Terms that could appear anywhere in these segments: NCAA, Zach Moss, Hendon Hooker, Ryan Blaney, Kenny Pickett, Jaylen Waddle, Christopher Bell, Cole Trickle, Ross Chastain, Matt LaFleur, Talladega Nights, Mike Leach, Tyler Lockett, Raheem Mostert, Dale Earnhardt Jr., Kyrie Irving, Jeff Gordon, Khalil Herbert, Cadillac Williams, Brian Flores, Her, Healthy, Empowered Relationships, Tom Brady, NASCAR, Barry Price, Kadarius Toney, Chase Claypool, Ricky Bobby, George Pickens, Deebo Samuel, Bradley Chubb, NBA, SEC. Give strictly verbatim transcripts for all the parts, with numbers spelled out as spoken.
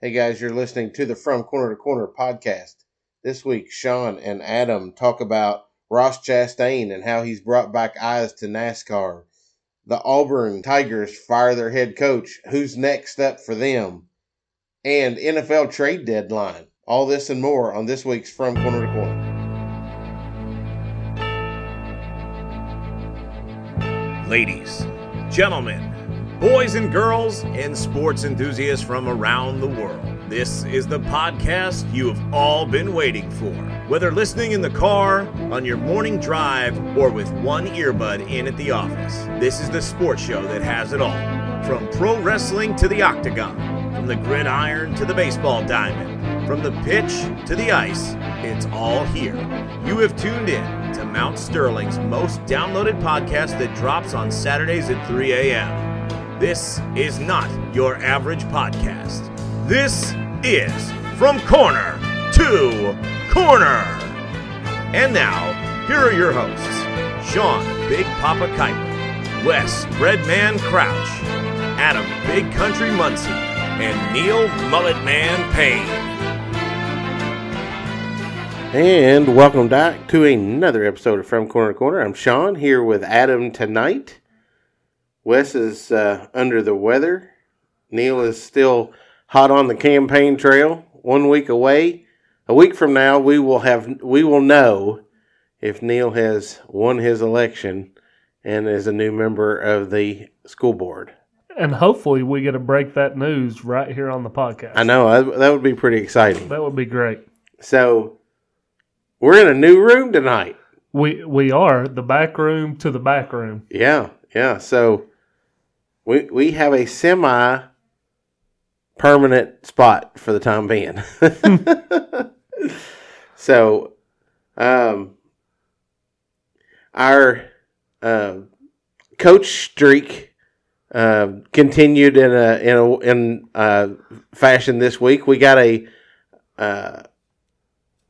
Hey guys, you're listening to the From Corner to Corner podcast. This week, Sean and Adam talk about Ross Chastain and how he's brought back eyes to NASCAR. The Auburn Tigers fire their head coach. Who's next up for them? And N F L trade deadline. All this and more on this week's From Corner to Corner. Ladies, gentlemen, boys and girls, and sports enthusiasts from around the world, this is the podcast you have all been waiting for. Whether listening in the car, on your morning drive, or with one earbud in at the office, this is the sports show that has it all. From pro wrestling to the octagon, from the gridiron to the baseball diamond, from the pitch to the ice, it's all here. You have tuned in to Mount Sterling's most downloaded podcast that drops on Saturdays at three a.m. This is not your average podcast. This is From Corner to Corner. And now, here are your hosts, Sean Big Papa Kuiper, Wes Breadman Crouch, Adam Big Country Muncie, and Neil Mullet Man Payne. And welcome back to another episode of From Corner to Corner. I'm Sean here with Adam tonight. Wes is uh, under the weather. Neil is still hot on the campaign trail. One week away. A week from now, we will have we will know if Neil has won his election and is a new member of the school board. And hopefully, we get to break that news right here on the podcast. I know I, that would be pretty exciting. That would be great. So. We're in a new room tonight. We we are. The back room to the back room. Yeah, yeah. So we we have a semi-permanent spot for the time being. So um, our uh, coach streak uh, continued in a in a in uh, fashion this week. We got a. Uh,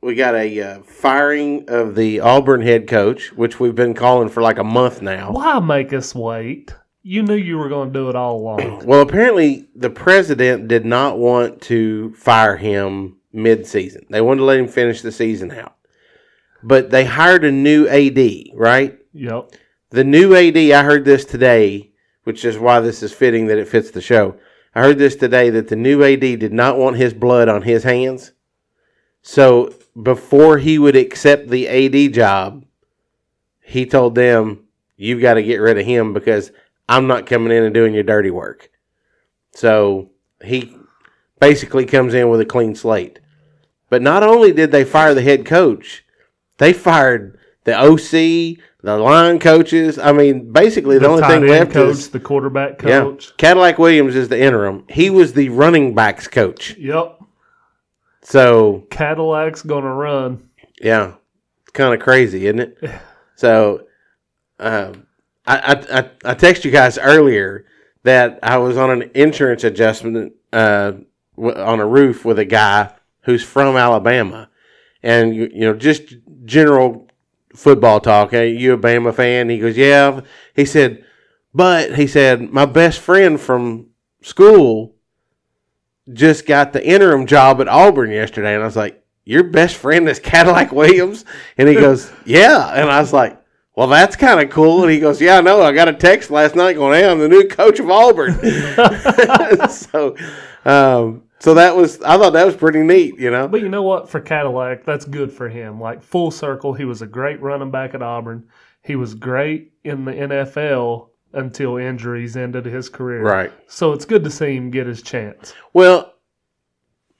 We got a uh, firing of the Auburn head coach, which we've been calling for like a month now. Why make us wait? You knew you were going to do it all along. Well, apparently the president did not want to fire him mid-season. They wanted to let him finish the season out. But they hired a new A D, right? Yep. The new A D, I heard this today, which is why this is fitting that it fits the show. I heard this today that the new A D did not want his blood on his hands. So before he would accept the A D job, he told them, you've got to get rid of him because I'm not coming in and doing your dirty work. So he basically comes in with a clean slate. But not only did they fire the head coach, they fired the O C, the line coaches. I mean, basically the, the only thing left coach, is the quarterback coach. Yeah, Cadillac Williams is the interim. He was the running backs coach. Yep. So Cadillac's gonna run. Yeah, it's kind of crazy, isn't it? So, um, I, I I texted you guys earlier that I was on an insurance adjustment uh, on a roof with a guy who's from Alabama, and you, you know just general football talk. Hey, you a Bama fan? He goes, yeah. He said, but he said my best friend from school just got the interim job at Auburn yesterday. And I was like, your best friend is Cadillac Williams? And he goes, yeah. And I was like, well, that's kind of cool. And he goes, yeah, I know. I got a text last night going, hey, I'm the new coach of Auburn. so um, so that was, I thought that was pretty neat, you know. But you know what? For Cadillac, that's good for him. Like, full circle, he was a great running back at Auburn. He was great in the N F L until injuries ended his career. Right. So it's good to see him get his chance. Well,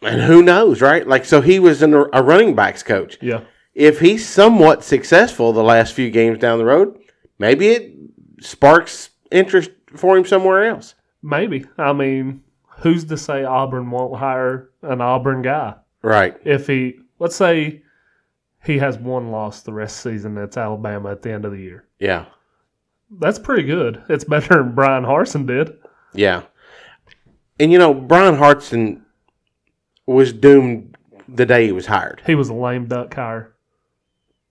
and who knows, right? Like, so he was an, a running backs coach. Yeah. If he's somewhat successful the last few games down the road, maybe it sparks interest for him somewhere else. Maybe. I mean, who's to say Auburn won't hire an Auburn guy? Right. If he, let's say he has one loss the rest of the season, that's Alabama at the end of the year. Yeah. That's pretty good. It's better than Brian Harsin did. Yeah. And, you know, Brian Harsin was doomed the day he was hired. He was a lame duck hire.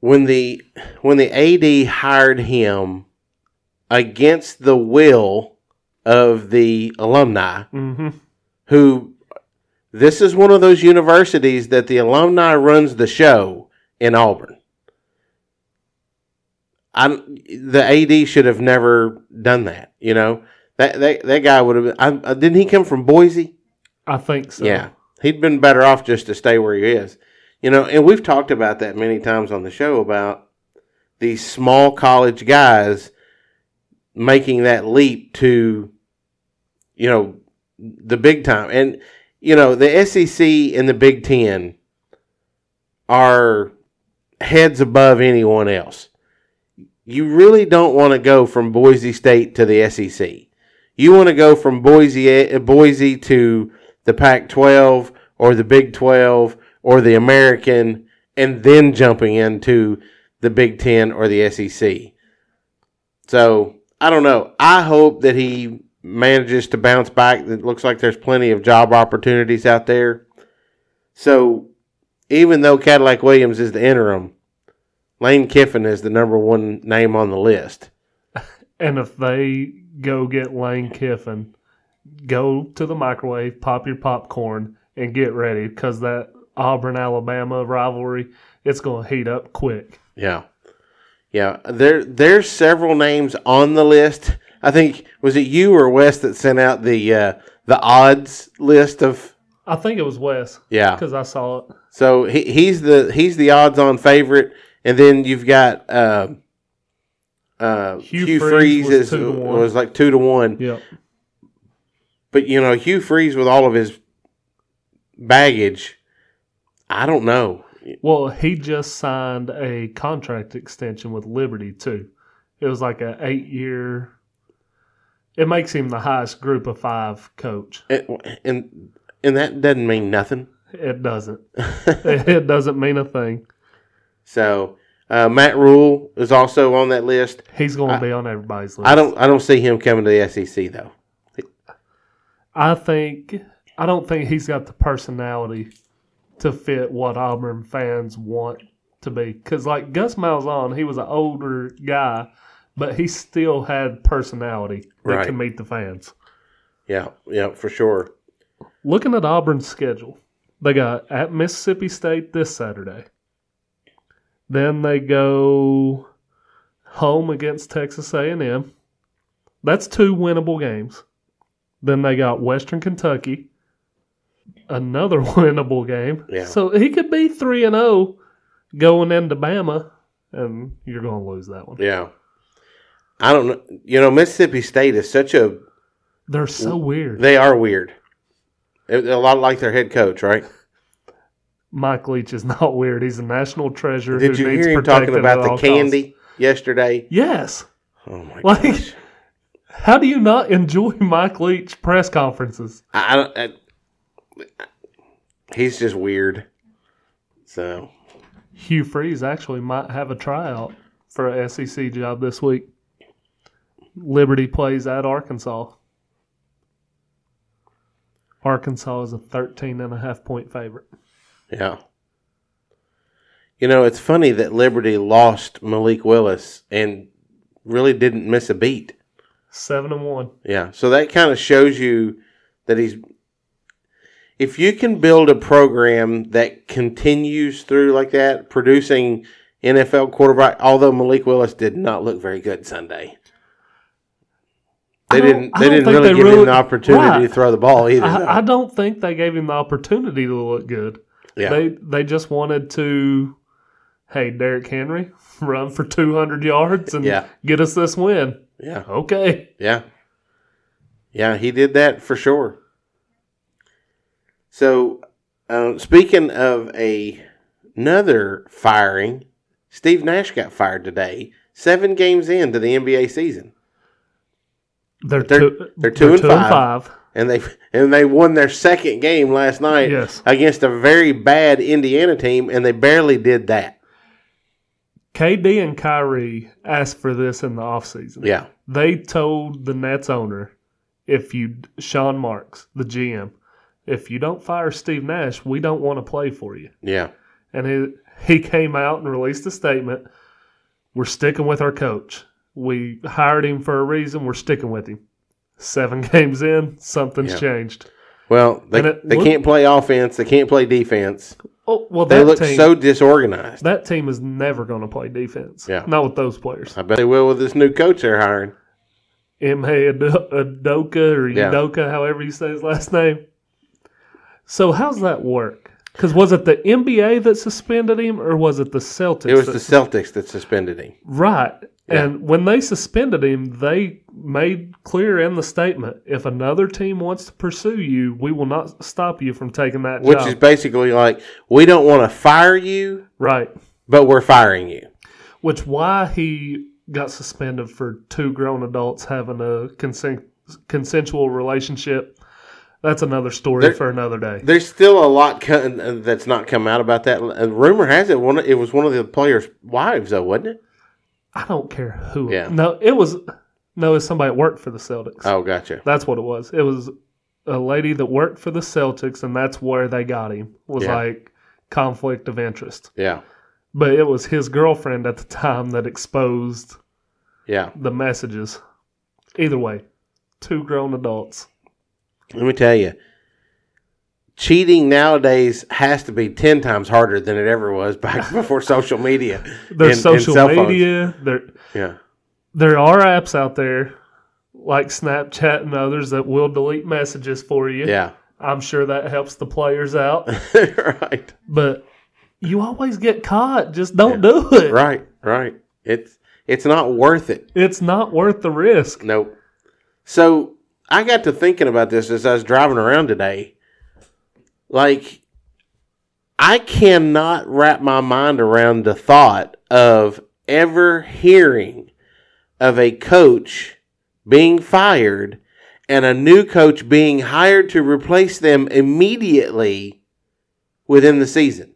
When the when the A D hired him against the will of the alumni, mm-hmm. who This is one of those universities that the alumni runs the show in Auburn. I the A D should have never done that. You know that that, that guy would have. I, I, didn't he come from Boise? I think so. Yeah, he'd been better off just to stay where he is. You know, and we've talked about that many times on the show about these small college guys making that leap to, you know, the big time. And, you know, the S E C and the Big Ten are heads above anyone else. You really don't want to go from Boise State to the S E C. You want to go from Boise Boise to the Pac twelve or the Big twelve or the American, and then jumping into the Big Ten or the S E C. So, I don't know. I hope that he manages to bounce back. It looks like there's plenty of job opportunities out there. So, even though Cadillac Williams is the interim, Lane Kiffin is the number one name on the list. And if they go get Lane Kiffin, go to the microwave, pop your popcorn, and get ready, because that Auburn-Alabama rivalry, it's going to heat up quick. Yeah. Yeah, there there's several names on the list. I think, was it you or Wes that sent out the uh, the odds list of? I think it was Wes. Yeah, because I saw it. So he, he's the he's the odds-on favorite, and then you've got uh, uh, Hugh, Hugh Freeze, Freeze was, is, was like two to one. Yeah. But you know, Hugh Freeze with all of his baggage, I don't know. Well, he just signed a contract extension with Liberty, too. It was like an eight-year – it makes him the highest group of five coach. It, and and that doesn't mean nothing? It doesn't. It doesn't mean a thing. So, uh, Matt Rule is also on that list. He's going to be on everybody's list. I don't, I don't see him coming to the S E C, though. I think – I don't think he's got the personality – to fit what Auburn fans want to be. Because, like, Gus Malzahn, he was an older guy, but he still had personality that right. can meet the fans. Yeah, yeah, for sure. Looking at Auburn's schedule, they got at Mississippi State this Saturday. Then they go home against Texas A and M. That's two winnable games. Then they got Western Kentucky. Another winnable game. Yeah. So he could be three and oh going into Bama, and you're going to lose that one. Yeah. I don't know. You know, Mississippi State is such a – They're so weird. They are weird. They're a lot like their head coach, right? Mike Leach is not weird. He's a national treasure. Did who you needs hear him talking about the candy costs. Yesterday? Yes. Oh, my like, gosh. How do you not enjoy Mike Leach press conferences? I don't – He's just weird. So, Hugh Freeze actually might have a tryout for an S E C job this week. Liberty plays at Arkansas. Arkansas is a thirteen and a half point favorite. Yeah. You know, it's funny that Liberty lost Malik Willis and really didn't miss a beat. seven and one. Yeah. So that kind of shows you that he's. If you can build a program that continues through like that, producing N F L quarterback, although Malik Willis did not look very good Sunday. They didn't They didn't really they give really, him the opportunity right. to throw the ball either. I, no. I don't think they gave him the opportunity to look good. Yeah. They, they just wanted to, hey, Derrick Henry, run for two hundred yards and yeah. get us this win. Yeah. Okay. Yeah. Yeah, he did that for sure. So, uh, speaking of a, another firing, Steve Nash got fired today, seven games into the N B A season. They're, they're, two, they're, two, they're and two and five, and they and they won their second game last night yes. against a very bad Indiana team, and they barely did that. K D and Kyrie asked for this in the offseason. Yeah. They told the Nets owner, if you Sean Marks, the G M, if you don't fire Steve Nash, we don't want to play for you. Yeah. And he, he came out and released a statement. We're sticking with our coach. We hired him for a reason. We're sticking with him. Seven games in, something's yeah. changed. Well, they it, they look, can't play offense. They can't play defense. Oh, well, they look team, so disorganized. That team is never going to play defense. Yeah. Not with those players. I bet they will with this new coach they're hiring. Ime Udoka or yeah. Udoka, however you say his last name. So how's that work? Because was it the N B A that suspended him or was it the Celtics? It was the Celtics that suspended him. Right. Yeah. And when they suspended him, they made clear in the statement, if another team wants to pursue you, we will not stop you from taking that Which job. Which is basically like, we don't want to fire you. Right. But we're firing you. Which why he got suspended for two grown adults having a consent, consensual relationship. That's another story there, for another day. There's still a lot co- that's not come out about that. Rumor has it one, it was one of the players' wives, though, wasn't it? I don't care who. Yeah. No, it was no, it's somebody that worked for the Celtics. Oh, gotcha. That's what it was. It was a lady that worked for the Celtics, and that's where they got him. Was yeah. like conflict of interest. Yeah. But it was his girlfriend at the time that exposed yeah. the messages. Either way, two grown adults. Let me tell you, cheating nowadays has to be ten times harder than it ever was back before social media. There's and, social and media. There, yeah. there are apps out there like Snapchat and others that will delete messages for you. Yeah. I'm sure that helps the players out. Right. But you always get caught. Just don't yeah. do it. Right, right. It's, it's not worth it. It's not worth the risk. Nope. So I got to thinking about this as I was driving around today. Like, I cannot wrap my mind around the thought of ever hearing of a coach being fired and a new coach being hired to replace them immediately within the season.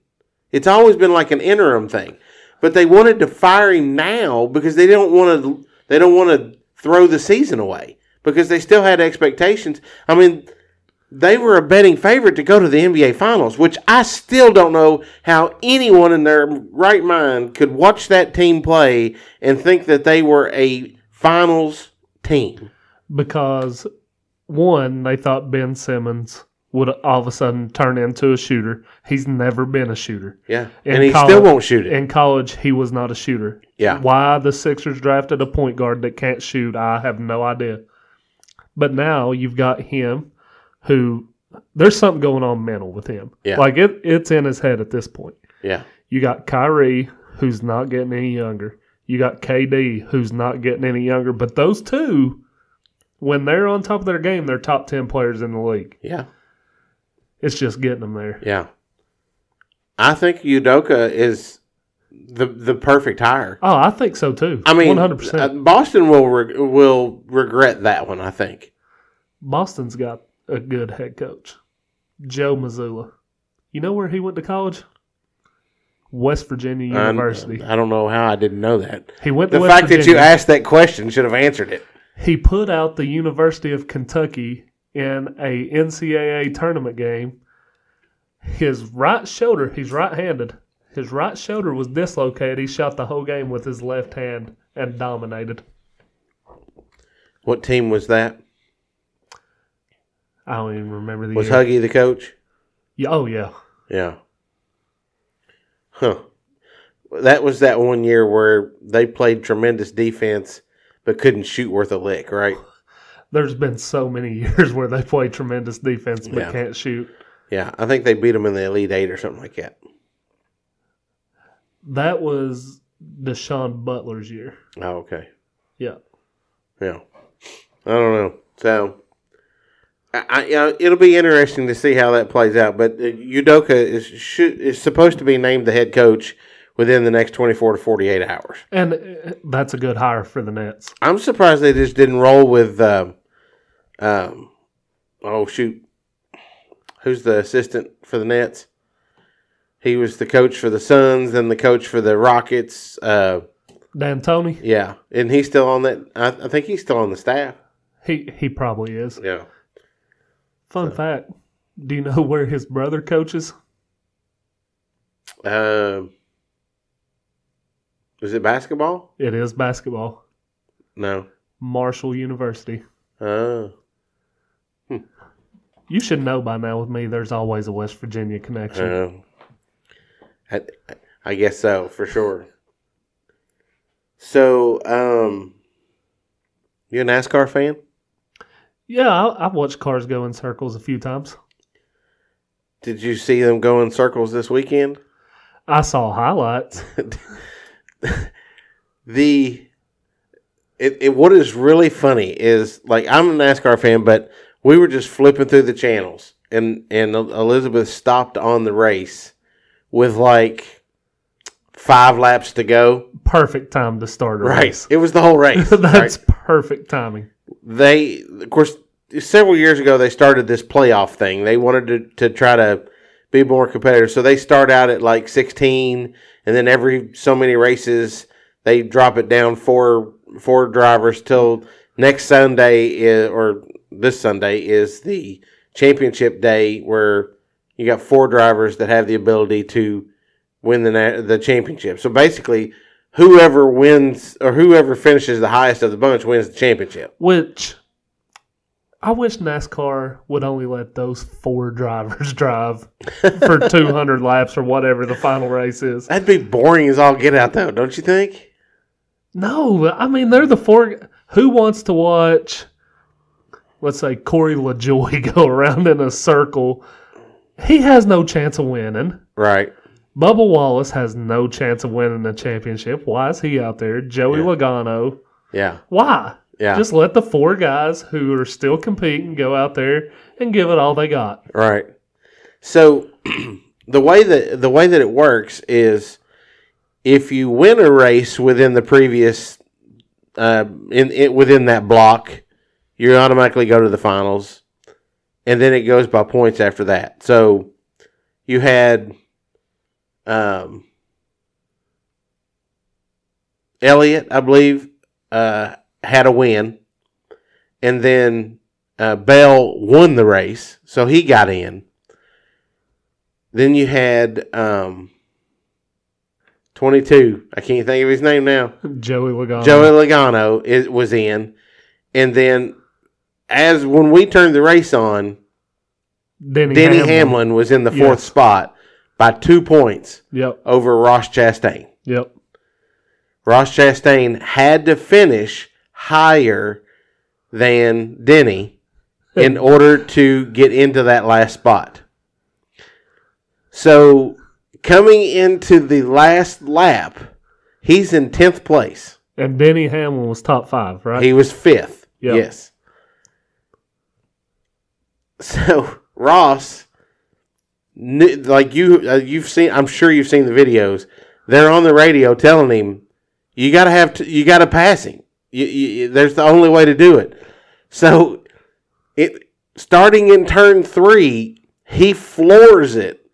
It's always been like an interim thing. But they wanted to fire him now because they don't want to, they don't want to throw the season away. Because they still had expectations. I mean, they were a betting favorite to go to the N B A Finals, which I still don't know how anyone in their right mind could watch that team play and think that they were a Finals team. Because, one, they thought Ben Simmons would all of a sudden turn into a shooter. He's never been a shooter. Yeah, in and he college, still won't shoot it. In college, he was not a shooter. Yeah. Why the Sixers drafted a point guard that can't shoot, I have no idea. But now you've got him who – there's something going on mental with him. Yeah. Like, it, it's in his head at this point. Yeah. You got Kyrie, who's not getting any younger. You got K D, who's not getting any younger. But those two, when they're on top of their game, they're top ten players in the league. Yeah. It's just getting them there. Yeah. I think Udoka is – The the perfect hire. Oh, I think so too. I mean, one hundred percent. Boston will re- will regret that one, I think. Boston's got a good head coach. Joe Mazzulla. You know where he went to college? West Virginia University. I, I don't know how I didn't know that. He went to the West fact Virginia. That you asked that question should have answered it. He put out the University of Kentucky in a N C A A tournament game. His right shoulder, he's right-handed. His right shoulder was dislocated. He shot the whole game with his left hand and dominated. What team was that? I don't even remember the was year. Was Huggy the coach? Yeah, oh, yeah. Yeah. Huh. That was that one year where they played tremendous defense but couldn't shoot worth a lick, right? There's been so many years where they played tremendous defense but yeah. can't shoot. Yeah, I think they beat them in the Elite Eight or something like that. That was Deshaun Butler's year. Oh, okay. Yeah. Yeah. I don't know. So, I, I, it'll be interesting to see how that plays out. But Udoka is should, is supposed to be named the head coach within the next twenty-four to forty-eight hours. And that's a good hire for the Nets. I'm surprised they just didn't roll with, um, um oh, shoot, who's the assistant for the Nets? He was the coach for the Suns and the coach for the Rockets. Uh, D'Antoni? Yeah. And he's still on that. I, I think he's still on the staff. He he probably is. Yeah. Fun so. fact. Do you know where his brother coaches? Uh, is it basketball? It is basketball. No. Marshall University. Oh. Uh, You should know by now with me there's always a West Virginia connection. Um, I, I guess so, for sure. So, um, you a NASCAR fan? Yeah, I've watched cars go in circles a few times. Did you see them go in circles this weekend? I saw highlights. the it, it what is really funny is, like, I'm a NASCAR fan, but we were just flipping through the channels, and, and Elizabeth stopped on the race with, like, five laps to go. Perfect time to start a right. race. It was the whole race. That's right? Perfect timing. They, of course, several years ago, they started this playoff thing. They wanted to, to try to be more competitive. So they start out at, like, sixteen, and then every so many races, they drop it down four, four drivers till next Sunday is, or this Sunday is the championship day where you got four drivers that have the ability to win the the championship. So basically, whoever wins or whoever finishes the highest of the bunch wins the championship. Which I wish NASCAR would only let those four drivers drive for two hundred laps or whatever the final race is. That'd be boring as all get out, though, don't you think? No, I mean, they're the four. Who wants to watch, let's say, Corey LaJoie go around in a circle? He has no chance of winning. Right. Bubba Wallace has no chance of winning the championship. Why is he out there? Joey yeah. Logano. Yeah. Why? Yeah. Just let the four guys who are still competing go out there and give it all they got. Right. So the way that the way that it works is, if you win a race within the previous, uh, in it within that block, you automatically go to the finals, and then it goes by points after that. So you had, um, Elliott, I believe, uh, had a win, and then uh, Bell won the race, so he got in. Then you had um, twenty-two. I can't think of his name now. Joey Logano. Joey Logano is, was in, and then as when we turned the race on, Denny, Denny Hamlin. Hamlin was in the fourth yes. spot by two points. Yep. Over Ross Chastain. Yep. Ross Chastain had to finish higher than Denny in order to get into that last spot. So, coming into the last lap, he's in tenth place. And Denny Hamlin was top five, right? He was fifth, yep. yes. So, Ross, like you, uh, you've seen, I'm sure you've seen the videos. They're on the radio telling him, you gotta have, to, you gotta pass him. You, you, there's the only way to do it. So, it starting in turn three, he floors it,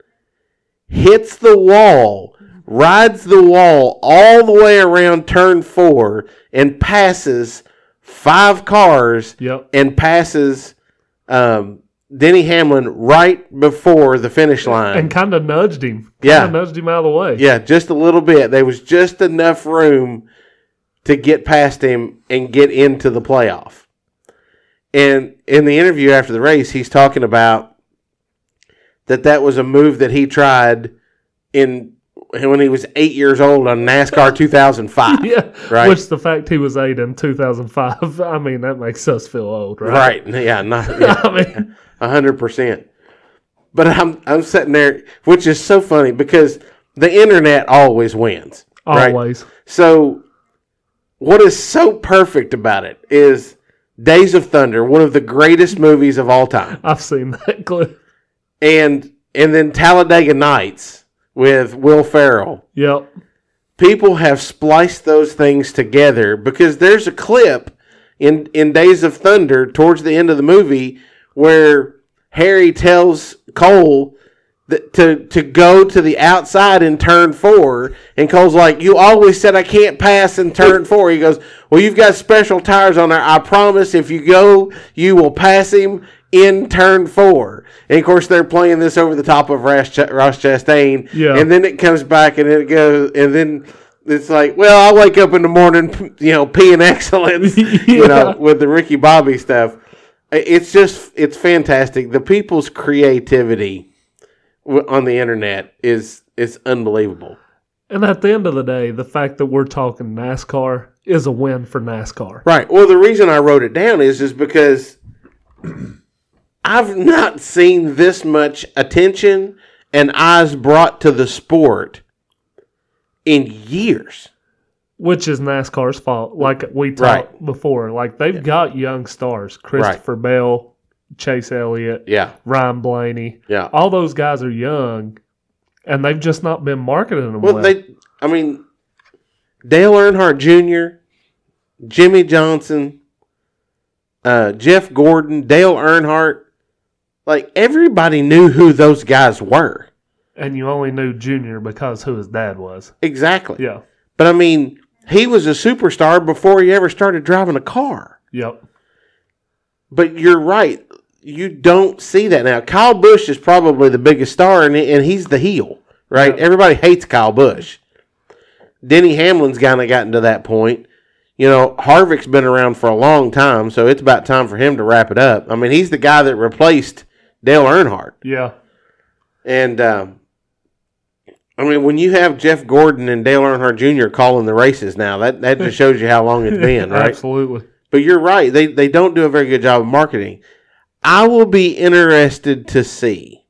hits the wall, rides the wall all the way around turn four, and passes five cars yep. and passes um, Denny Hamlin right before the finish line. And kind of nudged him. Kinda yeah. nudged him out of the way. Yeah, just a little bit. There was just enough room to get past him and get into the playoff. And in the interview after the race, he's talking about that that was a move that he tried in when he was eight years old on NASCAR two thousand five. Yeah, right? Which the fact he was eight in two thousand five, I mean, that makes us feel old, right? Right, yeah, not, yeah. I mean, one hundred percent. But I'm, I'm sitting there, which is so funny because the internet always wins. Always. Right? So what is so perfect about it is Days of Thunder, one of the greatest movies of all time. I've seen that clip. And and then Talladega Nights with Will Ferrell. Yep. People have spliced those things together because there's a clip in, in Days of Thunder towards the end of the movie where Harry tells Cole that to, to go to the outside in turn four, and Cole's like, you always said I can't pass in turn four. He goes, well, you've got special tires on there. I promise if you go, you will pass him in turn four. And, of course, they're playing this over the top of Ross Chastain. Yeah. And then it comes back, and it goes, and then it's like, well, I wake up in the morning, you know, peeing excellence, yeah. you know, with the Ricky Bobby stuff. It's just, it's fantastic. The people's creativity on the internet is is unbelievable. And at the end of the day, the fact that we're talking NASCAR is a win for NASCAR. Right. Well, the reason I wrote it down is just because I've not seen this much attention and eyes brought to the sport in years. Which is NASCAR's fault, like we talked right. before. Like, they've yeah. got young stars. Christopher right. Bell, Chase Elliott, yeah. Ryan Blaney. Yeah. All those guys are young, and they've just not been marketing them well. Well, they, I mean, Dale Earnhardt Junior, Jimmy Johnson, uh, Jeff Gordon, Dale Earnhardt. Like, everybody knew who those guys were. And you only knew Junior because who his dad was. Exactly. Yeah. But, I mean, he was a superstar before he ever started driving a car. Yep. But you're right. You don't see that now. Kyle Busch is probably the biggest star, and he's the heel, right? Yep. Everybody hates Kyle Busch. Denny Hamlin's kind of gotten to that point. You know, Harvick's been around for a long time, so it's about time for him to wrap it up. I mean, he's the guy that replaced Dale Earnhardt. Yeah. And, um, I mean, when you have Jeff Gordon and Dale Earnhardt Junior calling the races now, that, that just shows you how long it's been, right? Absolutely. But you're right. They they don't do a very good job of marketing. I will be interested to see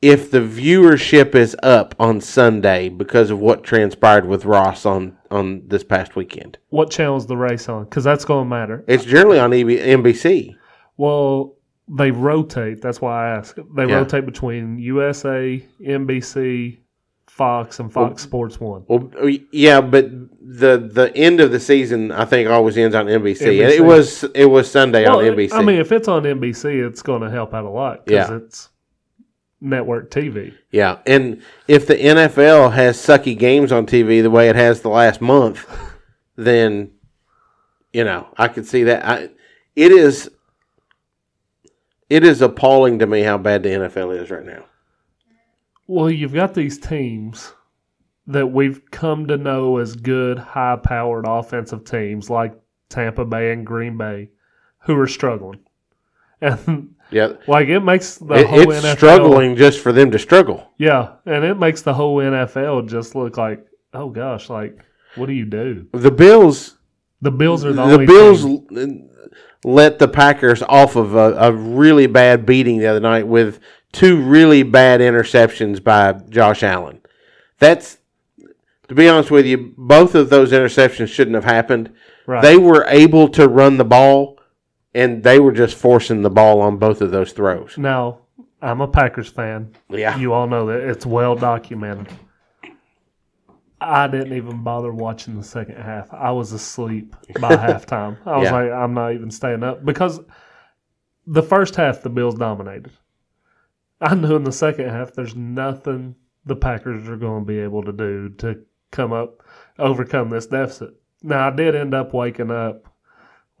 if the viewership is up on Sunday because of what transpired with Ross on, on this past weekend. What channel's the race on? Because that's going to matter. It's generally on N B C. Well, they rotate. That's why I ask. They yeah. rotate between U S A, N B C, Fox, and Fox well, Sports One. Well, yeah, but the the end of the season, I think, always ends on N B C. N B C. And it was it was Sunday well, on N B C. I mean, if it's on N B C, it's going to help out a lot because yeah. it's network T V. Yeah, and if the N F L has sucky games on T V the way it has the last month, then you know I could see that. I it is. It is appalling to me how bad the N F L is right now. Well, you've got these teams that we've come to know as good, high-powered offensive teams like Tampa Bay and Green Bay who are struggling. And yeah. like it makes the it, whole it's N F L... It's struggling just for them to struggle. Yeah, and it makes the whole N F L just look like, oh gosh, like, what do you do? The Bills... The Bills are the, the only Bills, team. Let the Packers off of a, a really bad beating the other night with two really bad interceptions by Josh Allen. That's, to be honest with you, both of those interceptions shouldn't have happened. Right. They were able to run the ball, and they were just forcing the ball on both of those throws. Now, I'm a Packers fan. Yeah. You all know that. It's well documented. I didn't even bother watching the second half. I was asleep by halftime. I was yeah. like, I'm not even staying up. Because the first half, the Bills dominated. I knew in the second half, there's nothing the Packers are going to be able to do to come up, overcome this deficit. Now, I did end up waking up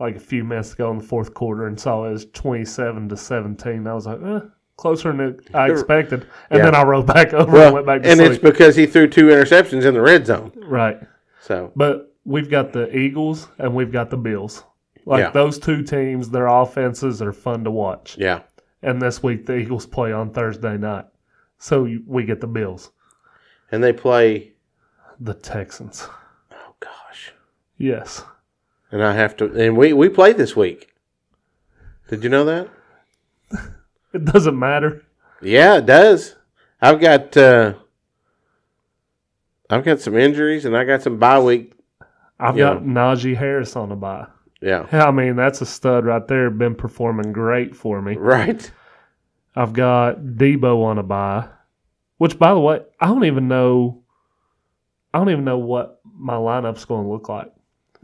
like a few minutes ago in the fourth quarter and saw it was twenty-seven to seventeen. I was like, eh. Closer than I expected, and yeah. then I rolled back over well, and went back to and sleep. And it's because he threw two interceptions in the red zone. Right. So, but we've got the Eagles and we've got the Bills. Like yeah. those two teams, their offenses are fun to watch. Yeah. And this week the Eagles play on Thursday night, so we get the Bills. And they play the Texans. Oh gosh. Yes. And I have to. And we we play this week. Did you know that? It doesn't matter. Yeah, it does. I've got uh, I've got some injuries, and I got some bye week. I've got know. Najee Harris on the bye. Yeah. I mean, that's a stud right there. Been performing great for me. Right. I've got Debo on a bye, which, by the way, I don't even know I don't even know what my lineup's going to look like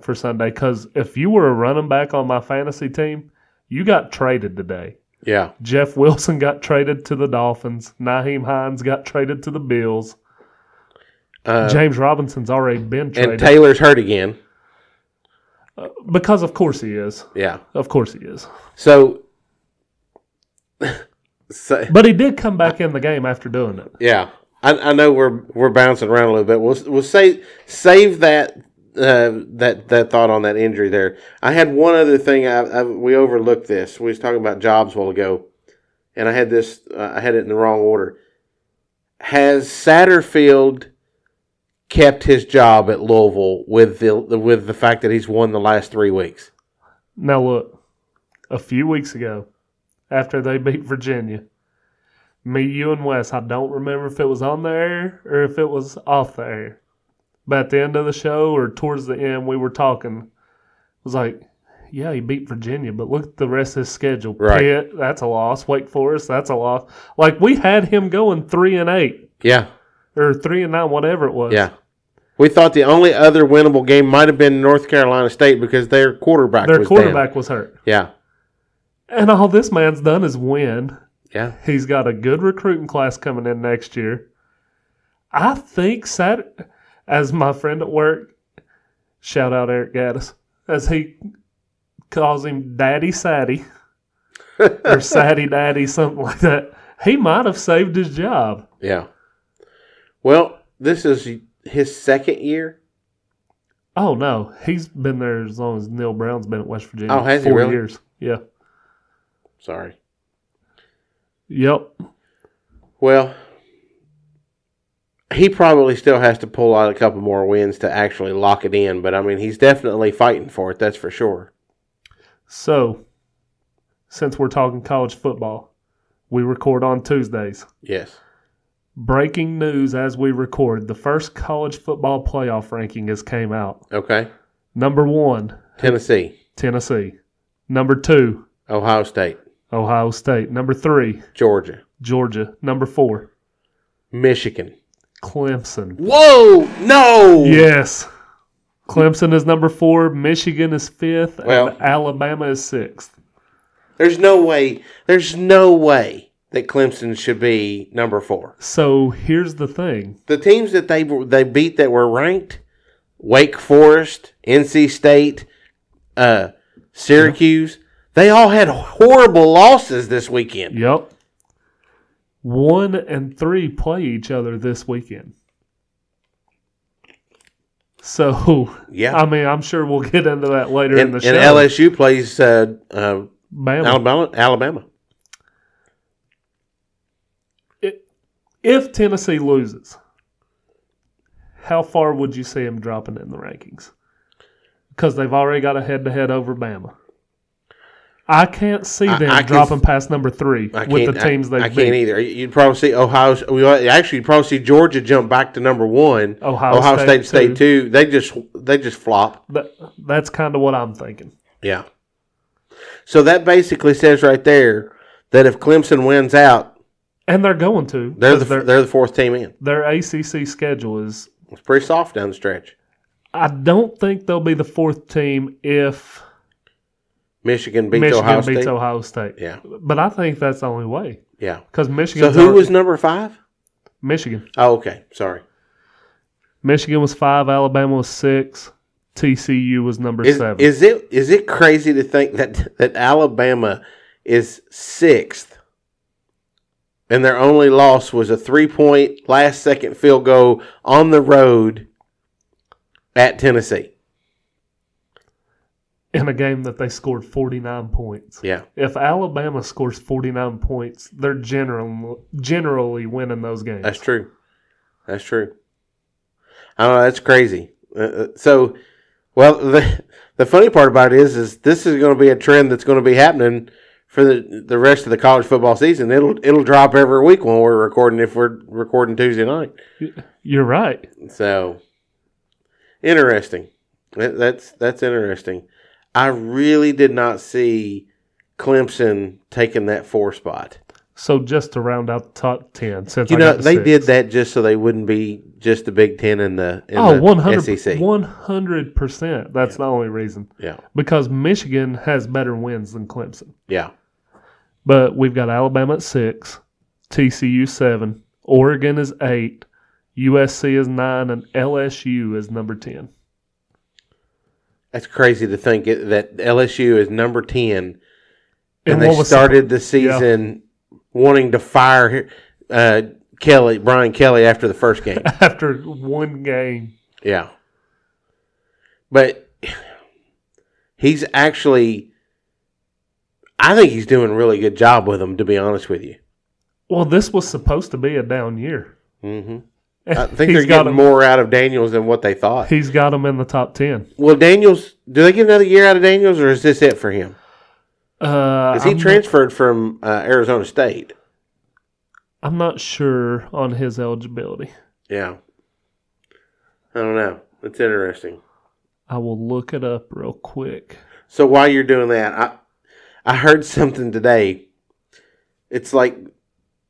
for Sunday, because if you were a running back on my fantasy team, you got traded today. Yeah. Jeff Wilson got traded to the Dolphins. Nyheim Hines got traded to the Bills. Uh, James Robinson's already been traded. And Taylor's hurt again. Uh, because of course he is. Yeah. Of course he is. So, so but he did come back in the game after doing it. Yeah. I, I know we're we're bouncing around a little bit. We'll we'll say, save that uh, that that thought on that injury there. I had one other thing. I, I we overlooked this. We was talking about jobs a while ago, and I had this. Uh, I had it in the wrong order. Has Satterfield kept his job at Louisville with the with the fact that he's won the last three weeks? Now look, a few weeks ago, after they beat Virginia, me, you, and Wes, I don't remember if it was on the air or if it was off the air, but at the end of the show or towards the end, we were talking. It was like, yeah, he beat Virginia, but look at the rest of his schedule. Right. Pitt, that's a loss. Wake Forest, that's a loss. Like, we had him going three and eight. Yeah. Or three and nine, whatever it was. Yeah. We thought the only other winnable game might have been North Carolina State because their quarterback their was Their quarterback down. was hurt. Yeah. And all this man's done is win. Yeah. He's got a good recruiting class coming in next year. I think, Saturday, as my friend at work, shout out Eric Gaddis, as he calls him Daddy Satty or Satty Daddy, something like that, he might have saved his job. Yeah. Well, this is his second year? Oh, no. He's been there as long as Neil Brown's been at West Virginia. Oh, has he really? Four years. Yeah. Sorry. Yep. Well, he probably still has to pull out a couple more wins to actually lock it in. But, I mean, he's definitely fighting for it. That's for sure. So, since we're talking college football, we record on Tuesdays. Yes. Breaking news as we record. The first college football playoff ranking has came out. Okay. Number one. Tennessee. Tennessee. Number two. Ohio State. Ohio State. Number three. Georgia. Georgia. Number four. Michigan. Clemson. Whoa! No! Yes. Clemson is number four. Michigan is fifth. Well, and Alabama is sixth. There's no way. There's no way that Clemson should be number four. So here's the thing: the teams that they they beat that were ranked, Wake Forest, N C State, uh, Syracuse, yep. They all had horrible losses this weekend. Yep. One and three play each other this weekend. So yeah, I mean, I'm sure we'll get into that later and, in the show. And L S U plays uh, uh, Alabama. Alabama. If Tennessee loses, how far would you see them dropping in the rankings? Because they've already got a head-to-head over Bama. I can't see them I, I dropping can, past number three with the teams they've I, I beat. I can't either. You'd probably see Ohio – actually, you'd probably see Georgia jump back to number one. Ohio, Ohio State, State two. They just they just flop. That, that's kind of what I'm thinking. Yeah. So that basically says right there that if Clemson wins out, and they're going to. They're the they're, they're the fourth team in. Their A C C schedule is it's pretty soft down the stretch. I don't think they'll be the fourth team if Michigan beats Michigan Ohio State. beats Ohio State. Yeah, but I think that's the only way. Yeah, because Michigan. So who was number five? Michigan. Oh, okay. Sorry. Michigan was five. Alabama was six. T C U was number is, seven. Is it is it crazy to think that that Alabama is sixth? And their only loss was a three-point last-second field goal on the road at Tennessee. In a game that they scored forty-nine points. Yeah. If Alabama scores forty-nine points, they're general, generally winning those games. That's true. That's true. I don't know. That's crazy. Uh, so, well, the the funny part about it is, is this is going to be a trend that's going to be happening for the the rest of the college football season. It'll it'll drop every week when we're recording, if we're recording Tuesday night. You're right. So, interesting. That, that's that's interesting. I really did not see Clemson taking that four spot. So, just to round out the top ten. Since you I know, they six. did that just so they wouldn't be just the Big Ten and the, in oh, the one hundred, S E C. one hundred percent. That's yeah. the only reason. Yeah. Because Michigan has better wins than Clemson. Yeah. But we've got Alabama at six, T C U seven, Oregon is eight, U S C is nine, and L S U is number ten. That's crazy to think it, that L S U is number ten, and, and they started the season yeah. wanting to fire uh, Kelly, Brian Kelly, after the first game. After one game. Yeah. But he's actually, I think he's doing a really good job with them, to be honest with you. Well, this was supposed to be a down year. Mm-hmm. I think they're getting him, more out of Daniels than what they thought. He's got him in the top ten. Well, Daniels, do they get another year out of Daniels, or is this it for him? Uh, is he I'm transferred not, from uh, Arizona State? I'm not sure on his eligibility. Yeah. I don't know. It's interesting. I will look it up real quick. So while you're doing that, I I heard something today. It's like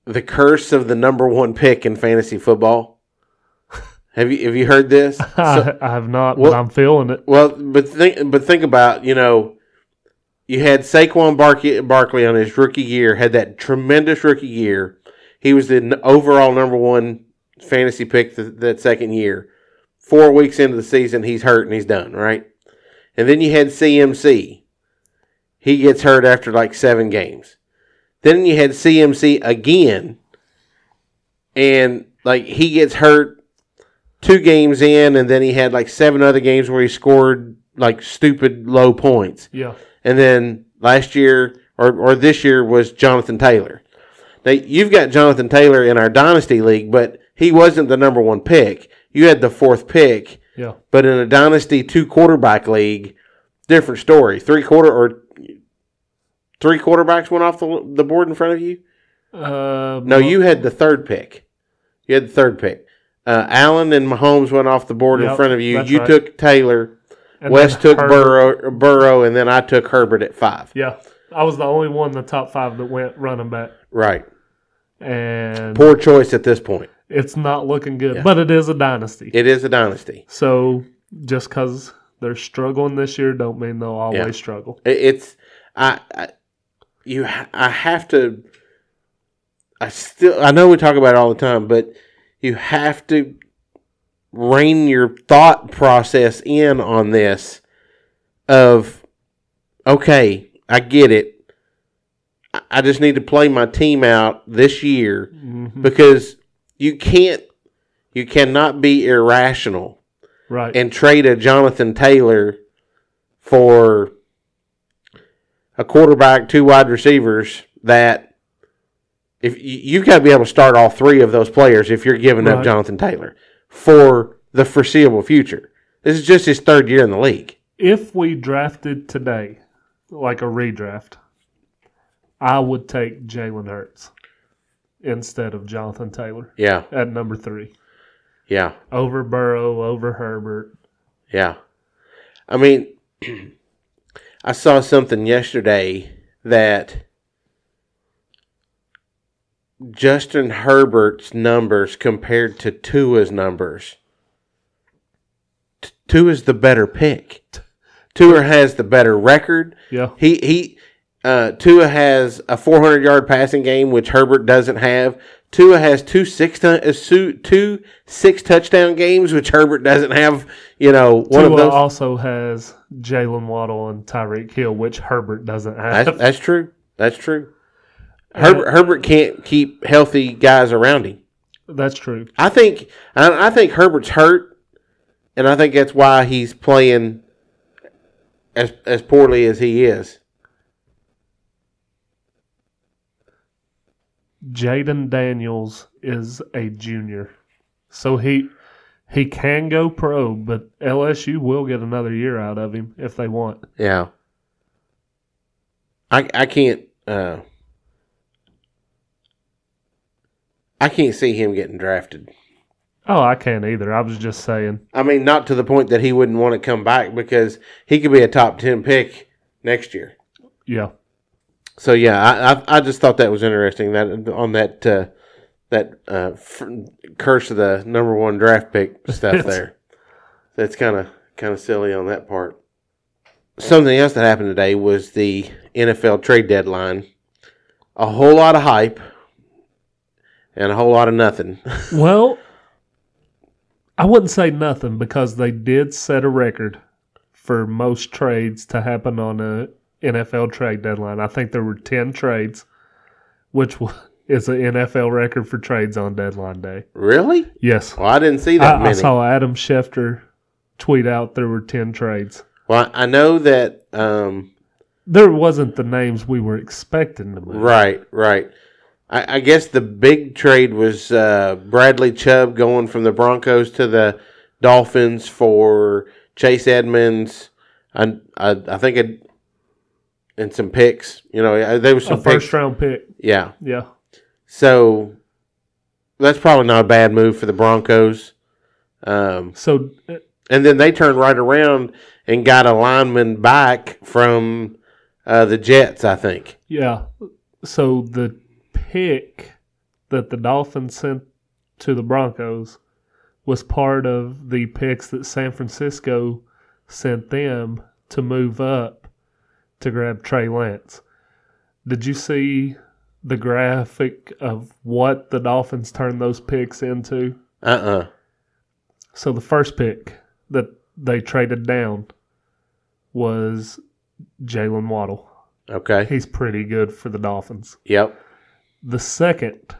the curse of the number one pick in fantasy football. Have you have you heard this? So, I, I have not, well, but I'm feeling it. Well, but think but think about, you know, you had Saquon Barkley, Barkley on his rookie year, had that tremendous rookie year. He was the overall number one fantasy pick th- that second year. Four weeks into the season, he's hurt and he's done, right? And then you had C M C. He gets hurt after like seven games. Then you had C M C again, and like he gets hurt two games in, and then he had like seven other games where he scored like stupid low points. Yeah. And then last year or, or this year was Jonathan Taylor. Now, you've got Jonathan Taylor in our Dynasty League, but he wasn't the number one pick. You had the fourth pick, yeah. But in a dynasty two quarterback league, different story. Three quarter or three quarterbacks went off the, the board in front of you. Uh, no, you had the third pick. You had the third pick. Uh, Allen and Mahomes went off the board, yep, in front of you. You right. took Taylor. And West took Burrow, Burrow, and then I took Herbert at five. Yeah, I was the only one in the top five that went running back. Right. And poor choice at this point. It's not looking good, yeah. But it is a dynasty. It is a dynasty. So just because they're struggling this year, don't mean they'll always yeah. struggle. It's I, I you I have to. I still I know we talk about it all the time, but you have to rein your thought process in on this. Of okay, I get it. I just need to play my team out this year, mm-hmm. because. You can't, you cannot be irrational, right? And trade a Jonathan Taylor for a quarterback, two wide receivers. That if you've got to be able to start all three of those players if you're giving right. up Jonathan Taylor for the foreseeable future. This is just his third year in the league. If we drafted today, like a redraft, I would take Jalen Hurts instead of Jonathan Taylor. Yeah. At number three. Yeah. Over Burrow, over Herbert. Yeah. I mean, I saw something yesterday that Justin Herbert's numbers compared to Tua's numbers. Tua's the better pick. Tua has the better record. Yeah. He... he Uh, Tua has a four hundred yard passing game, which Herbert doesn't have. Tua has two six tu- two six touchdown games, which Herbert doesn't have. You know, one Tua of those also has Jaylen Waddle and Tyreek Hill, which Herbert doesn't have. That's, that's true. That's true. Herbert uh, Herbert can't keep healthy guys around him. That's true. I think I, I think Herbert's hurt, and I think that's why he's playing as as poorly as he is. Jaden Daniels is a junior, so he he can go pro, but L S U will get another year out of him if they want. Yeah, I I can't uh, I can't see him getting drafted. Oh, I can't either. I was just saying. I mean, not to the point that he wouldn't want to come back, because he could be a top ten pick next year. Yeah. So yeah, I, I I just thought that was interesting, that on that uh, that uh, f- curse of the number one draft pick stuff there. That's kind of kind of silly on that part. Something else that happened today was the N F L trade deadline. A whole lot of hype and a whole lot of nothing. Well, I wouldn't say nothing, because they did set a record for most trades to happen on a N F L trade deadline. I think there were ten trades, which is an N F L record for trades on deadline day. Really? Yes. Well, I didn't see that I, many. I saw Adam Schefter tweet out there were ten trades. Well, I know that um, there wasn't the names we were expecting to move. Right, right. I, I guess the big trade was uh, Bradley Chubb going from the Broncos to the Dolphins for Chase Edmonds. I I, I think it, and some picks. You know, there was some a first picks. round pick. Yeah, yeah. So that's probably not a bad move for the Broncos. Um, so. And then they turned right around and got a lineman back from uh, the Jets, I think. Yeah. So the pick that the Dolphins sent to the Broncos was part of the picks that San Francisco sent them to move up to grab Trey Lance. Did you see the graphic of what the Dolphins turned those picks into? Uh-uh. So the first pick that they traded down was Jaylen Waddle. Okay. He's pretty good for the Dolphins. Yep. The second,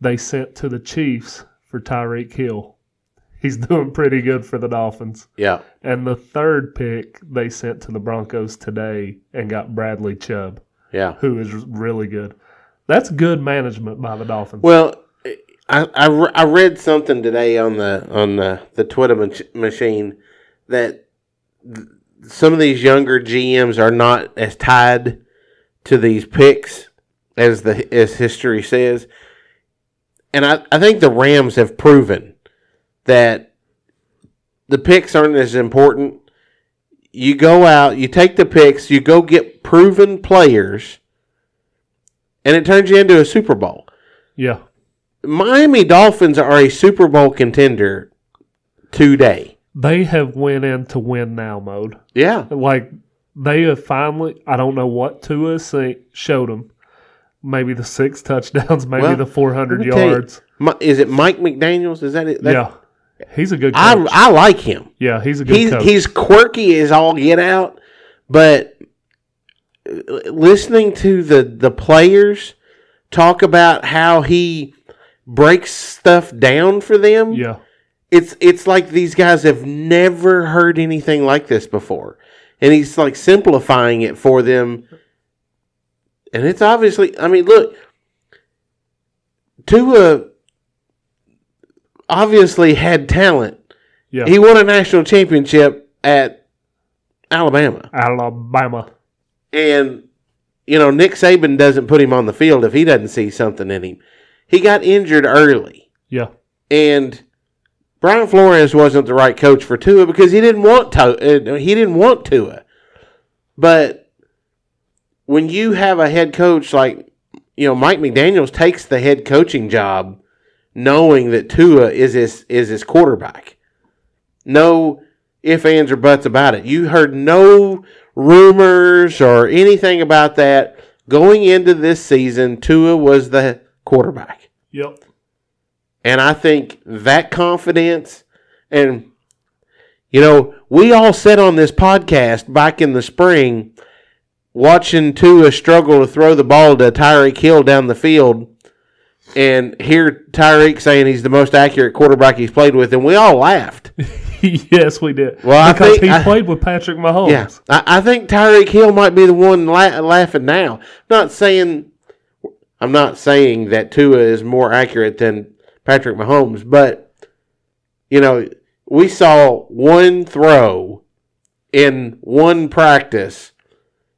they sent to the Chiefs for Tyreek Hill. He's doing pretty good for the Dolphins. Yeah. And the third pick, they sent to the Broncos today and got Bradley Chubb. Yeah. Who is really good. That's good management by the Dolphins. Well, I, I, I read something today on the on the, the Twitter mach- machine that th- some of these younger G Ms are not as tied to these picks as the as history says, and I, I think the Rams have proven that the picks aren't as important. You go out, you take the picks, you go get proven players, and it turns you into a Super Bowl. Yeah. Miami Dolphins are a Super Bowl contender today. They have went into win now mode. Yeah. Like, they have finally, I don't know what Tua showed them. Maybe the six touchdowns, maybe well, the four hundred yards. You, is it Mike McDaniels? Is that it? That, yeah. He's a good coach. I, I like him. Yeah, he's a good he's, coach. He's quirky as all get out, but listening to the, the players talk about how he breaks stuff down for them. Yeah, it's it's like these guys have never heard anything like this before, and he's like simplifying it for them. And it's obviously, I mean, look, Tua obviously had talent. Yeah, he won a national championship at Alabama. Alabama, and you know Nick Saban doesn't put him on the field if he doesn't see something in him. He got injured early. Yeah. And Brian Flores wasn't the right coach for Tua because he didn't want to, he didn't want Tua. But when you have a head coach like, you know, Mike McDaniels takes the head coaching job knowing that Tua is his, is his quarterback. No ifs, ands, or buts about it. You heard no rumors or anything about that. Going into this season, Tua was the quarterback. Yep. And I think that confidence, and you know, we all said on this podcast back in the spring, watching Tua struggle to throw the ball to Tyreek Hill down the field, and hear Tyreek saying he's the most accurate quarterback he's played with, and we all laughed. Yes, we did. Well, because I think, he I, played with Patrick Mahomes. Yeah, I, I think Tyreek Hill might be the one la- laughing now. I'm not saying. I'm not saying that Tua is more accurate than Patrick Mahomes, but, you know, we saw one throw in one practice.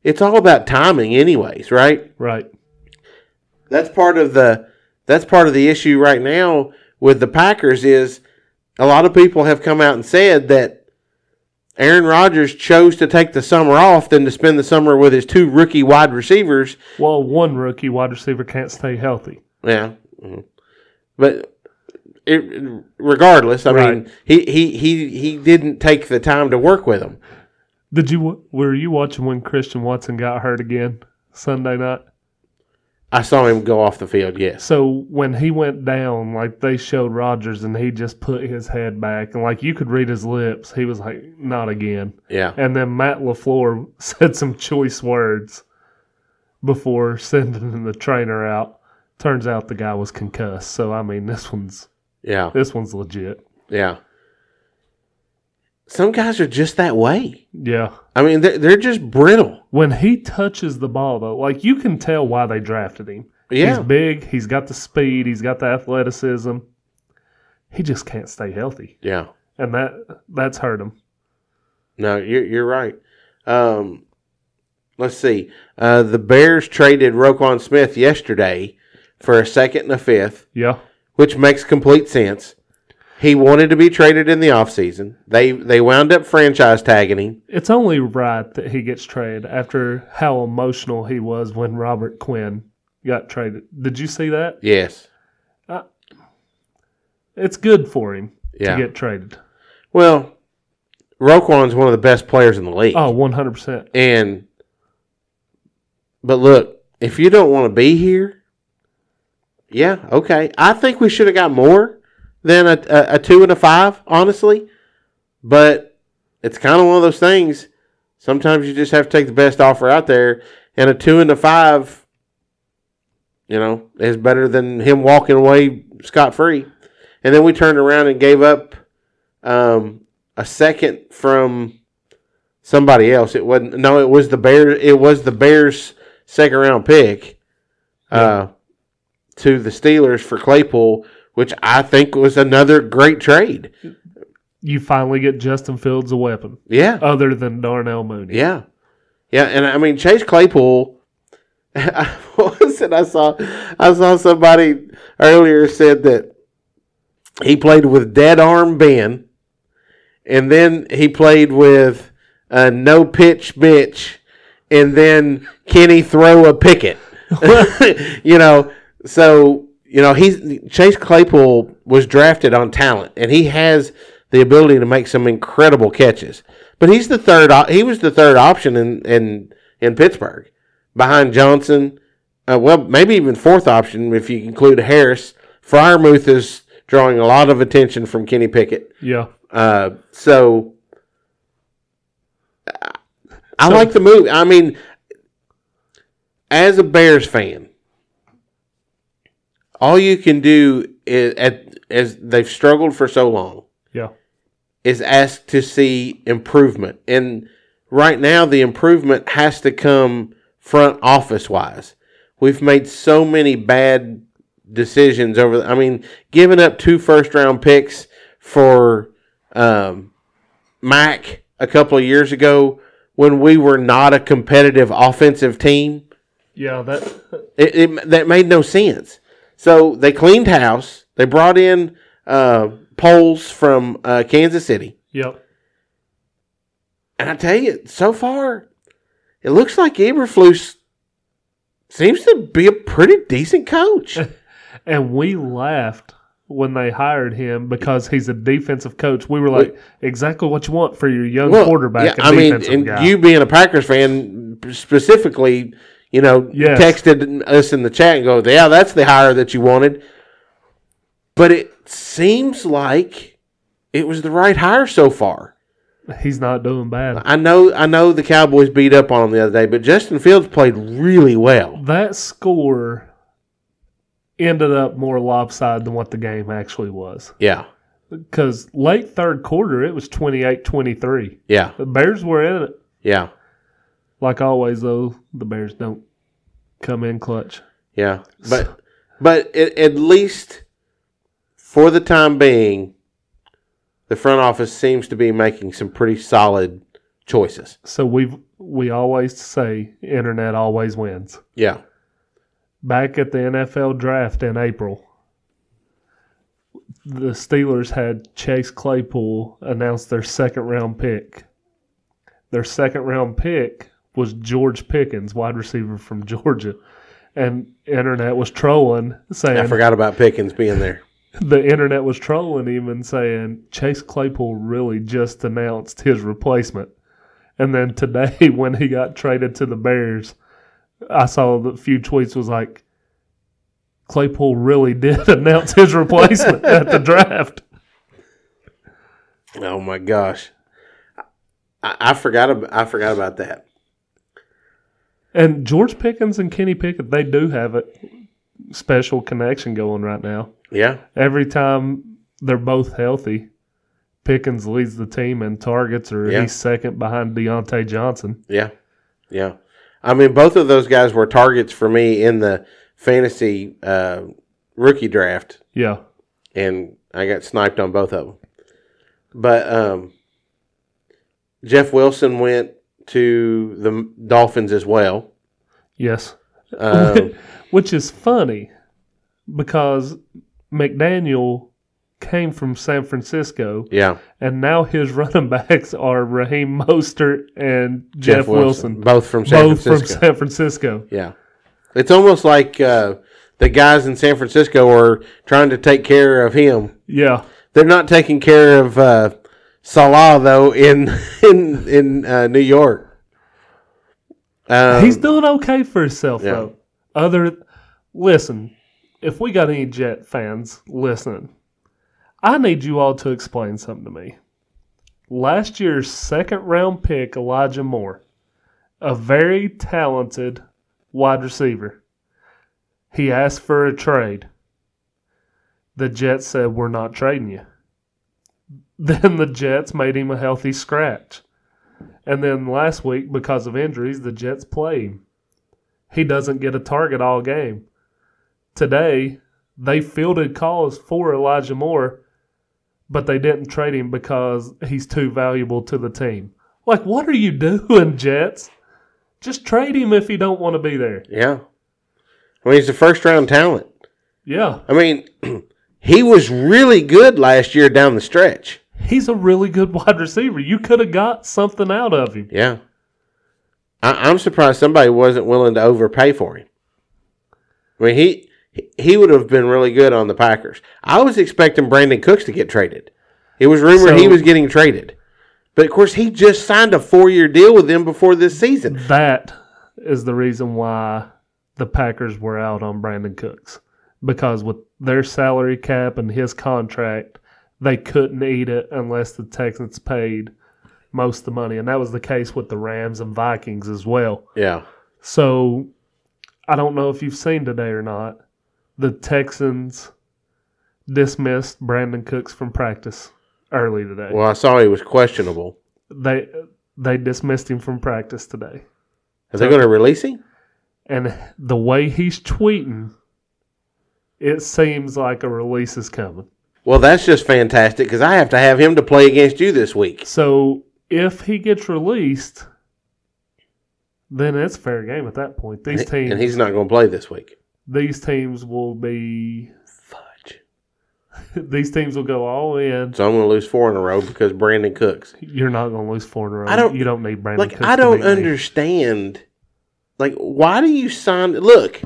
It's all about timing anyways, right? Right. That's part of the that's part of the issue right now with the Packers is a lot of people have come out and said that Aaron Rodgers chose to take the summer off than to spend the summer with his two rookie wide receivers. Well, one rookie wide receiver can't stay healthy. Yeah. Mm-hmm. But it, regardless, I right. mean, he, he, he, he didn't take the time to work with them. Did you? Were you watching when Christian Watson got hurt again Sunday night? I saw him go off the field, yes. So when he went down, like they showed Rodgers and he just put his head back and like you could read his lips. He was like, not again. Yeah. And then Matt LaFleur said some choice words before sending the trainer out. Turns out the guy was concussed. So I mean this one's yeah. This one's legit. Yeah. some guys are just that way. Yeah. I mean, they're, they're just brittle. When he touches the ball, though, like, you can tell why they drafted him. Yeah. He's big. He's got the speed. He's got the athleticism. He just can't stay healthy. Yeah. And that that's hurt him. No, you're, you're right. Um, let's see. Uh, the Bears traded Roquan Smith yesterday for a second and a fifth. Yeah. Which makes complete sense. He wanted to be traded in the offseason. They they wound up franchise tagging him. It's only right that he gets traded after how emotional he was when Robert Quinn got traded. Did you see that? Yes. Uh, it's good for him yeah. to get traded. Well, Roquan's one of the best players in the league. Oh, one hundred percent. And, but look, if you don't want to be here, yeah, okay. I think we should have got more than a, a, a two and a five, honestly. But it's kind of one of those things. Sometimes you just have to take the best offer out there. And a two and a five, you know, is better than him walking away scot-free. And then we turned around and gave up um, a second from somebody else. It wasn't. No, it was the Bears. It was the Bears' second-round pick uh, yeah. to the Steelers for Claypool, which I think was another great trade. You finally get Justin Fields a weapon. Yeah. Other than Darnell Mooney. Yeah. Yeah, and I mean, Chase Claypool, what was it I saw? I saw somebody earlier said that he played with dead arm Ben, and then he played with uh, no pitch Mitch, and then can he throw a picket? You know, so... You know, he's, Chase Claypool was drafted on talent, and he has the ability to make some incredible catches. But he's the third. He was the third option in in, in Pittsburgh, behind Johnson. Uh, well, maybe even fourth option if you include Harris. Freiermuth is drawing a lot of attention from Kenny Pickett. Yeah. Uh, so I, I so, like the move. I mean, as a Bears fan, all you can do is, at, as they've struggled for so long, yeah, is ask to see improvement. And right now, the improvement has to come front office wise. We've made so many bad decisions over. The, I mean, giving up two first round picks for um, Mike a couple of years ago when we were not a competitive offensive team. Yeah, that it, it that made no sense. So they cleaned house. They brought in uh, poles from uh, Kansas City. Yep. And I tell you, so far, it looks like Eberflus seems to be a pretty decent coach. And we laughed when they hired him because he's a defensive coach. We were like, we, exactly what you want for your young well, quarterback. Yeah, I mean, and guy. You being a Packers fan specifically. You know, yes. Texted us in the chat and go, yeah, that's the hire that you wanted. But it seems like it was the right hire so far. He's not doing bad. I know I know the Cowboys beat up on him the other day, but Justin Fields played really well. That score ended up more lopsided than what the game actually was. Yeah. Because late third quarter, it was twenty-eight twenty-three. Yeah. The Bears were in it. Yeah. Like always, though, the Bears don't come in clutch. Yeah, but but it, at least for the time being, the front office seems to be making some pretty solid choices. So we we always say internet always wins. Yeah. Back at the N F L draft in April, the Steelers had Chase Claypool announce their second round pick. Their second round pick was George Pickens, wide receiver from Georgia, and internet was trolling saying, I forgot about Pickens being there. The internet was trolling him and saying Chase Claypool really just announced his replacement. And then today, when he got traded to the Bears, I saw a few tweets was like, Claypool really did announce his replacement at the draft. Oh my gosh, I, I forgot. Ab- I forgot about that. And George Pickens and Kenny Pickett, they do have a special connection going right now. Yeah. Every time they're both healthy, Pickens leads the team in targets, or yeah. he's second behind Deontay Johnson. Yeah, yeah. I mean, both of those guys were targets for me in the fantasy uh, rookie draft. Yeah. And I got sniped on both of them. But um, Jeff Wilson went to the Dolphins as well. Yes. Um, Which is funny because McDaniel came from San Francisco. Yeah. And now his running backs are Raheem Mostert and Jeff, Jeff Wilson. Wilson. Both from San both Francisco. Both from San Francisco. Yeah. It's almost like uh, the guys in San Francisco are trying to take care of him. Yeah. They're not taking care of uh, Salah, though, in in, in uh, New York. Um, He's doing okay for himself, yeah. though. Other, listen, if we got any Jet fans listening, I need you all to explain something to me. Last year's second-round pick, Elijah Moore, a very talented wide receiver, he asked for a trade. The Jets said, we're not trading you. Then the Jets made him a healthy scratch. And then last week, because of injuries, the Jets play him. He doesn't get a target all game. Today, they fielded calls for Elijah Moore, but they didn't trade him because he's too valuable to the team. Like, what are you doing, Jets? Just trade him if you don't want to be there. Yeah. I mean, he's a first-round talent. Yeah. I mean, he was really good last year down the stretch. He's a really good wide receiver. You could have got something out of him. Yeah. I, I'm surprised somebody wasn't willing to overpay for him. I mean, he he would have been really good on the Packers. I was expecting Brandon Cooks to get traded. It was rumored so, he was getting traded. But, of course, he just signed a four-year deal with them before this season. That is the reason why the Packers were out on Brandon Cooks. Because with their salary cap and his contract, they couldn't eat it unless the Texans paid most of the money. And that was the case with the Rams and Vikings as well. Yeah. So, I don't know if you've seen today or not, the Texans dismissed Brandon Cooks from practice early today. Well, I saw he was questionable. They they dismissed him from practice today. Are they going to release him? And the way he's tweeting, it seems like a release is coming. Well, that's just fantastic because I have to have him to play against you this week. So, if he gets released, then it's fair game at that point. These and teams, and he's not going to play this week. These teams will be fudge. These teams will go all in. So I'm going to lose four in a row because Brandon Cooks. You're not going to lose four in a row. I don't. You don't need Brandon. Like Cooks I don't to understand. Me. Like, why do you sign? Look,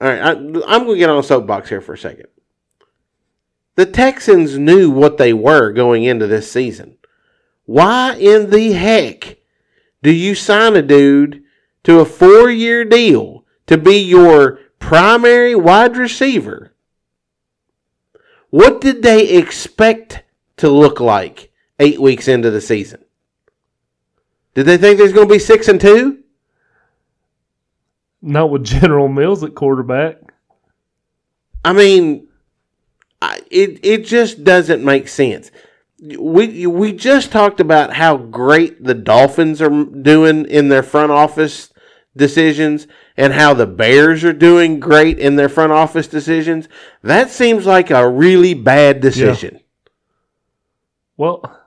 all right. I, I'm going to get on a soapbox here for a second. The Texans knew what they were going into this season. Why in the heck do you sign a dude to a four-year deal to be your primary wide receiver? What did they expect to look like eight weeks into the season? Did they think there's going to be six and two? Not with General Mills at quarterback. I mean, I, it it just doesn't make sense. We we just talked about how great the Dolphins are doing in their front office decisions and how the Bears are doing great in their front office decisions. That seems like a really bad decision. Yeah. Well,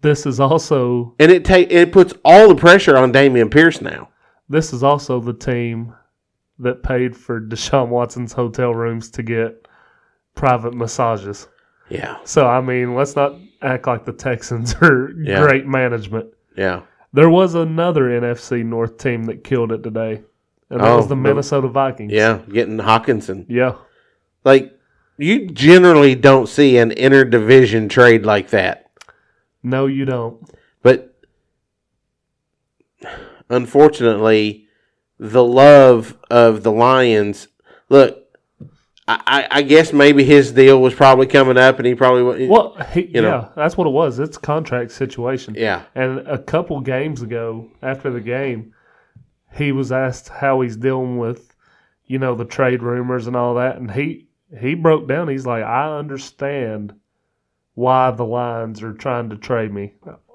this is also... And it ta- it puts all the pressure on Dameon Pierce now. This is also the team that paid for Deshaun Watson's hotel rooms to get private massages. Yeah. So, I mean, let's not act like the Texans are yeah. great management. Yeah. There was another N F C North team that killed it today, and that oh, was the Minnesota Vikings. Yeah, getting Hawkinson. Yeah. Like, you generally don't see an interdivision trade like that. No, you don't. But, unfortunately, the love of the Lions, look, I, I guess maybe his deal was probably coming up, and he probably well, he, you know. yeah, that's what it was. It's a contract situation. Yeah, and a couple games ago, after the game, he was asked how he's dealing with, you know, the trade rumors and all that, and he he broke down. He's like, I understand why the Lions are trying to trade me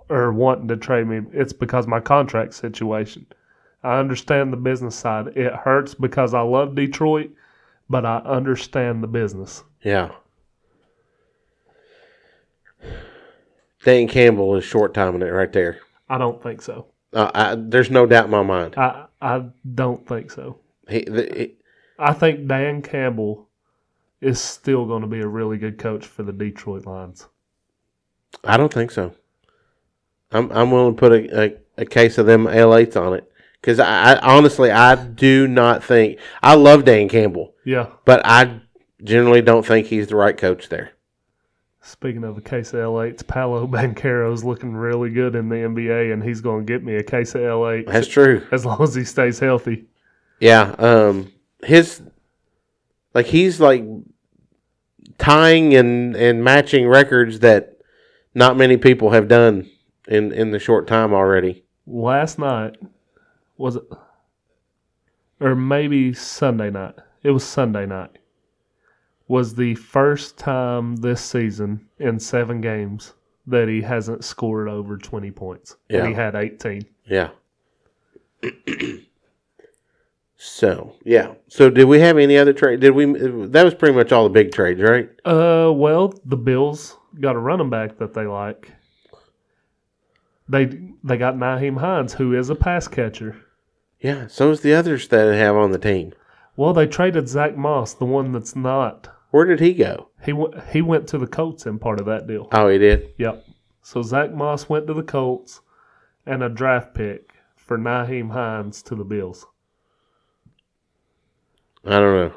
or wanting to trade me. It's because my contract situation. I understand the business side. It hurts because I love Detroit, but I understand the business. Yeah. Dan Campbell is short-timing it right there. I don't think so. Uh, I, there's no doubt in my mind. I, I don't think so. He, the, he, I think Dan Campbell is still going to be a really good coach for the Detroit Lions. I don't think so. I'm I'm willing to put a, a, a case of them L eights on it. Because I, I honestly, I do not think – I love Dan Campbell. Yeah. But I generally don't think he's the right coach there. Speaking of a case of L eights, Paolo Banchero's looking really good in the N B A, and he's going to get me a case of L eights. That's true. As long as he stays healthy. Yeah. Um, his – like, he's, like, tying and, and matching records that not many people have done in, in the short time already. Last night was it – or maybe Sunday night. It was Sunday night. Was the first time this season in seven games that he hasn't scored over twenty points. Yeah. And he had eighteen. Yeah. So, yeah. So, did we have any other trade? Did we? That was pretty much all the big trades, right? Uh, well, the Bills got a running back that they like. They they got Nyheim Hines, who is a pass catcher. Yeah, so is the others that they have on the team. Well, they traded Zach Moss, the one that's not. Where did he go? He w- he went to the Colts in part of that deal. Oh, he did? Yep. So Zach Moss went to the Colts and a draft pick for Nyheim Hines to the Bills. I don't know.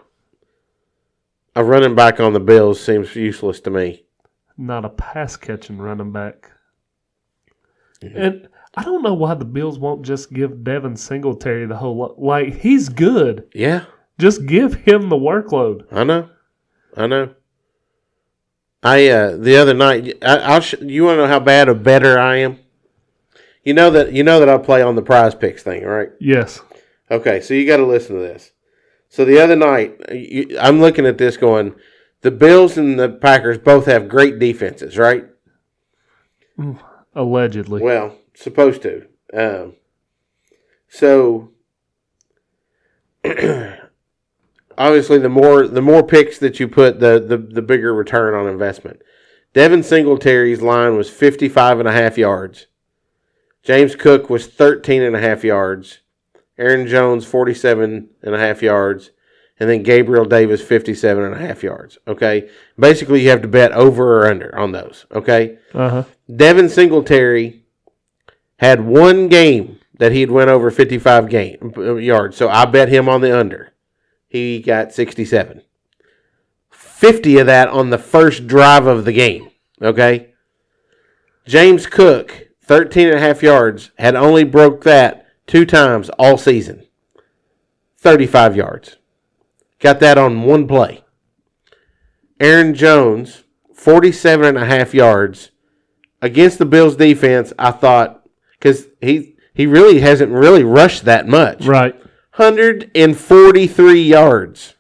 A running back on the Bills seems useless to me. Not a pass-catching running back. Yeah. And I don't know why the Bills won't just give Devin Singletary the whole lot. Like, he's good. Yeah. Just give him the workload. I know. I know. I uh, the other night, I, I'll sh- you want to know how bad a better I am? You know that you know that I play on the Prize Picks thing, right? Yes. Okay, so you got to listen to this. So the other night, you, I'm looking at this going, the Bills and the Packers both have great defenses, right? Allegedly. Well, supposed to. Um, so... Obviously, the more the more picks that you put, the, the, the bigger return on investment. Devin Singletary's line was fifty-five and a half yards. James Cook was thirteen and a half yards. Aaron Jones, forty-seven and a half yards. And then Gabriel Davis, fifty-seven and a half yards. Okay? Basically, you have to bet over or under on those. Okay? Uh-huh. Devin Singletary had one game that he had went over fifty-five game, yards. So, I bet him on the under. He got sixty-seven. fifty of that on the first drive of the game, okay? James Cook, thirteen and a half yards, had only broke that two times all season. thirty-five yards. Got that on one play. Aaron Jones, forty-seven and a half yards. Against the Bills' defense, I thought, because he, he really hasn't really rushed that much. Right. one hundred forty-three yards.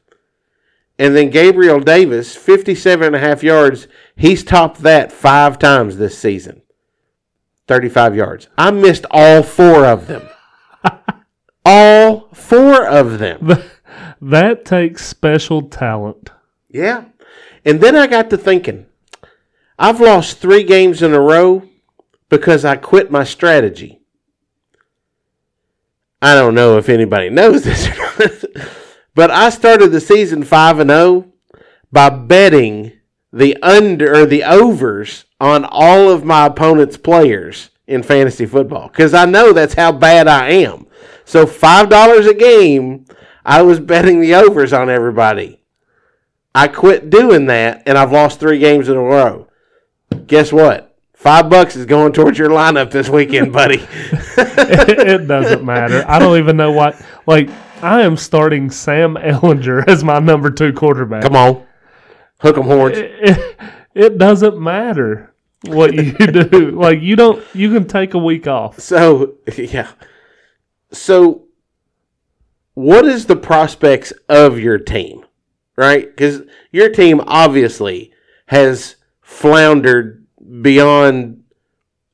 And then Gabriel Davis, fifty-seven and a half yards. He's topped that five times this season. thirty-five yards. I missed all four of them. All four of them. That takes special talent. Yeah. And then I got to thinking, I've lost three games in a row because I quit my strategy. I don't know if anybody knows this or not, but I started the season five and oh by betting the under or the overs on all of my opponent's players in fantasy football because I know that's how bad I am. So five dollars a game, I was betting the overs on everybody. I quit doing that, and I've lost three games in a row. Guess what? Five bucks is going towards your lineup this weekend, buddy. It doesn't matter. I don't even know what. Like, I am starting Sam Ehlinger as my number two quarterback. Come on. Hook 'em horns. It, it, it doesn't matter what you do. Like, you don't, you can take a week off. So, yeah. So, what is the prospects of your team, right? Because your team obviously has floundered beyond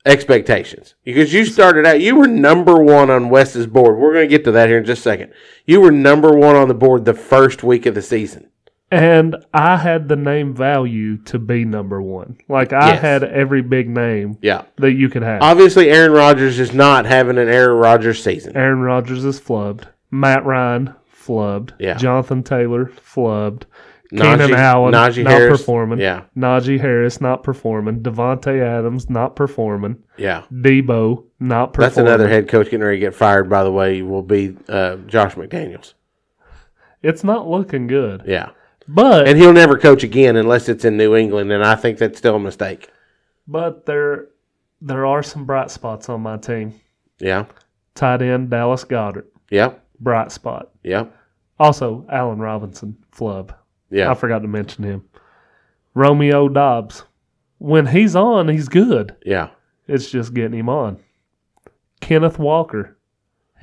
expectations. Because you started out, you were number one on Wes's board. We're going to get to that here in just a second. You were number one on the board the first week of the season. And I had the name value to be number one. Like, I yes. had every big name yeah. that you could have. Obviously, Aaron Rodgers is not having an Aaron Rodgers season. Aaron Rodgers is flubbed. Matt Ryan, flubbed. Yeah. Jonathan Taylor, flubbed. Keenan Allen, not Harris. performing. Yeah. Najee Harris, not performing. Devontae Adams, not performing. Yeah. Debo, not performing. That's another head coach getting ready to get fired, by the way, will be uh, Josh McDaniels. It's not looking good. Yeah. But and he'll never coach again unless it's in New England, and I think that's still a mistake. But there there are some bright spots on my team. Yeah. Tight end, Dallas Goedert. Yeah. Bright spot. Yeah. Also, Allen Robinson, flub. Yeah. I forgot to mention him. Romeo Doubs. When he's on, he's good. Yeah. It's just getting him on. Kenneth Walker.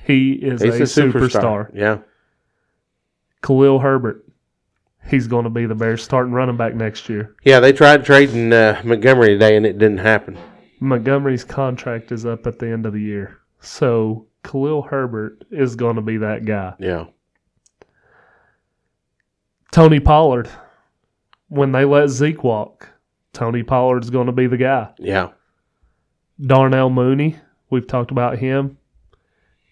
He is he's a, a superstar. superstar. Yeah. Khalil Herbert. He's going to be the Bears' starting running back next year. Yeah, they tried trading uh, Montgomery today, and it didn't happen. Montgomery's contract is up at the end of the year. So, Khalil Herbert is going to be that guy. Yeah. Tony Pollard. When they let Zeke walk, Tony Pollard's going to be the guy. Yeah. Darnell Mooney. We've talked about him.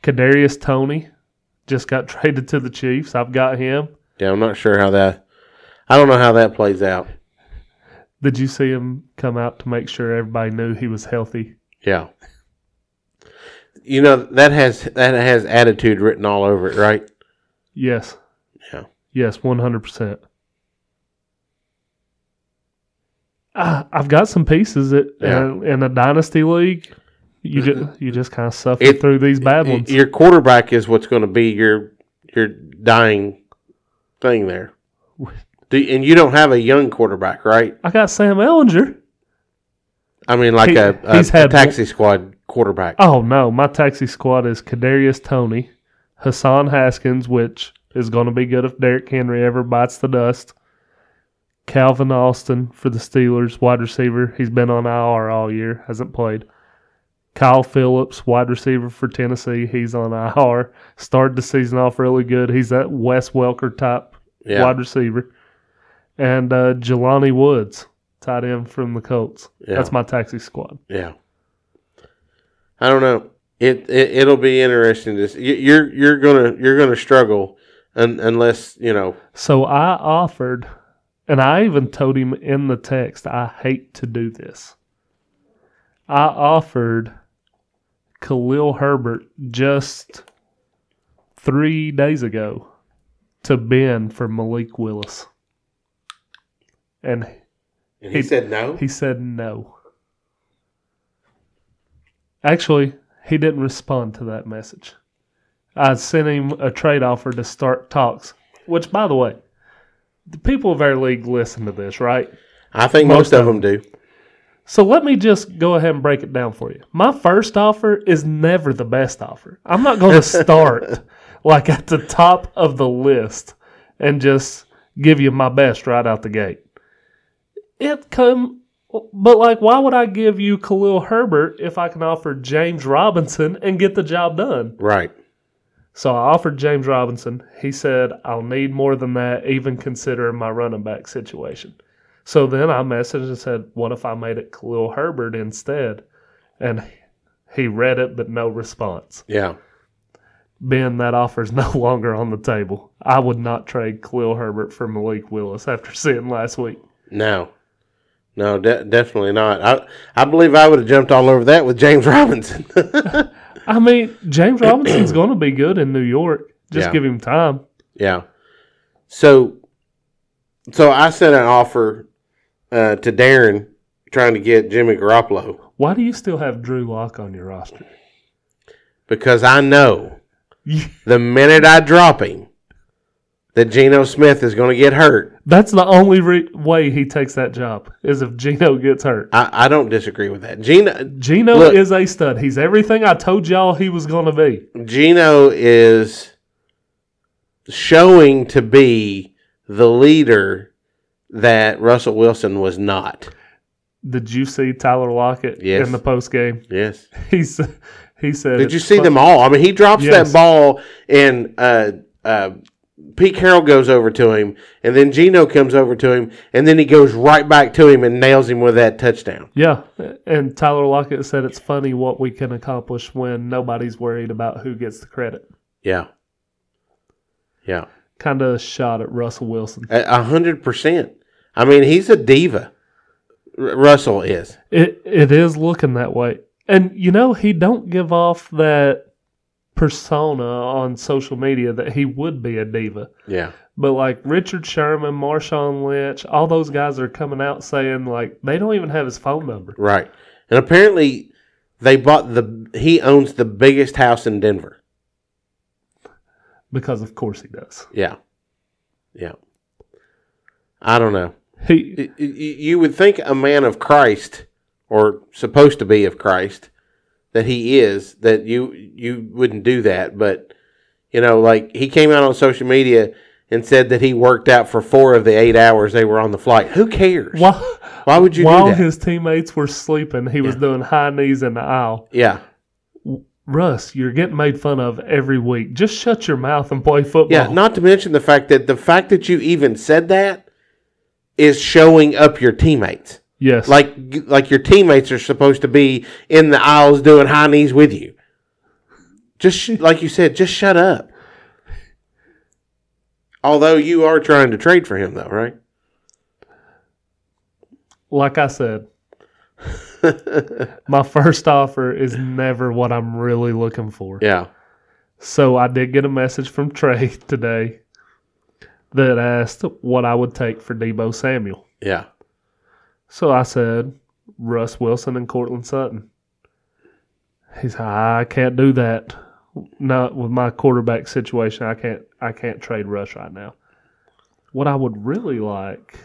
Kadarius Toney just got traded to the Chiefs. I've got him. Yeah, I'm not sure how that – I don't know how that plays out. Did you see him come out to make sure everybody knew he was healthy? Yeah. You know, that has that has attitude written all over it, right? Yes. Yeah. Yes, one hundred percent. I, I've got some pieces that yeah. in, a, in a dynasty league. You just, you just kind of suffer it, through these bad it, ones. Your quarterback is what's going to be your your dying – thing there. Do, and you don't have a young quarterback, right? I got Sam Ehlinger. I mean, like he, a, a, a taxi squad quarterback. Oh, no. My taxi squad is Kadarius Toney, Hassan Haskins, which is going to be good if Derrick Henry ever bites the dust, Calvin Austin for the Steelers, wide receiver. He's been on I R all year, hasn't played. Kyle Phillips, wide receiver for Tennessee. He's on I R. Started the season off really good. He's that Wes Welker type yeah. wide receiver. And uh, Jelani Woods, tight end from the Colts. Yeah. That's my taxi squad. Yeah. I don't know. It, it it'll be interesting. This you're you're gonna you're gonna struggle un, unless you know. So I offered, and I even told him in the text, I hate to do this. I offered Khalil Herbert just three days ago to Ben for Malik Willis. And, and he, he said no? He said no. Actually, he didn't respond to that message. I sent him a trade offer to start talks, which, by the way, the people of our league listen to this, right? I think most, most of them do. So let me just go ahead and break it down for you. My first offer is never the best offer. I'm not going to start like at the top of the list and just give you my best right out the gate. It come, but like, why would I give you Khalil Herbert if I can offer James Robinson and get the job done? Right. So I offered James Robinson. He said, I'll need more than that, even considering my running back situation. So then I messaged and said, what if I made it Khalil Herbert instead? And he read it, but no response. Yeah. Ben, that offer's no longer on the table. I would not trade Khalil Herbert for Malik Willis after seeing last week. No. No, de- definitely not. I I believe I would have jumped all over that with James Robinson. I mean, James Robinson's going to be good in New York. Just yeah. give him time. Yeah. So, so I sent an offer Uh, to Darren, trying to get Jimmy Garoppolo. Why do you still have Drew Lock on your roster? Because I know the minute I drop him, that Geno Smith is going to get hurt. That's the only re- way he takes that job is if Geno gets hurt. I, I don't disagree with that. Geno, Geno look, is a stud. He's everything I told y'all he was going to be. Geno is showing to be the leader that Russell Wilson was not. Did you see Tyler Lockett yes. in the post game? Yes. He's, he said. Did you see fun. them all? I mean, he drops yes. that ball, and uh, uh, Pete Carroll goes over to him, and then Geno comes over to him, and then he goes right back to him and nails him with that touchdown. Yeah, and Tyler Lockett said it's funny what we can accomplish when nobody's worried about who gets the credit. Yeah. Yeah. Kind of a shot at Russell Wilson. A hundred percent. I mean, he's a diva. Russell is. It it is looking that way. And, you know, he don't give off that persona on social media that he would be a diva. Yeah. But, like, Richard Sherman, Marshawn Lynch, all those guys are coming out saying, like, they don't even have his phone number. Right. And apparently they bought the – he owns the biggest house in Denver. Because, of course, he does. Yeah. Yeah. I don't know. He, you would think a man of Christ, or supposed to be of Christ, that he is, that you you wouldn't do that. But, you know, like, he came out on social media and said that he worked out for four of the eight hours they were on the flight. Who cares? Why, Why would you do that? While his teammates were sleeping, he yeah. was doing high knees in the aisle. Yeah. Russ, you're getting made fun of every week. Just shut your mouth and play football. Yeah, not to mention the fact that the fact that you even said that is showing up your teammates. Yes. Like like your teammates are supposed to be in the aisles doing high knees with you. Just sh- like you said, just shut up. Although you are trying to trade for him, though, right? Like I said, my first offer is never what I'm really looking for. Yeah. So I did get a message from Trey today that asked what I would take for Deebo Samuel. Yeah. So I said, Russ Wilson and Cortland Sutton. He's like, I can't do that. Not with my quarterback situation. I can't I can't trade Russ right now. What I would really like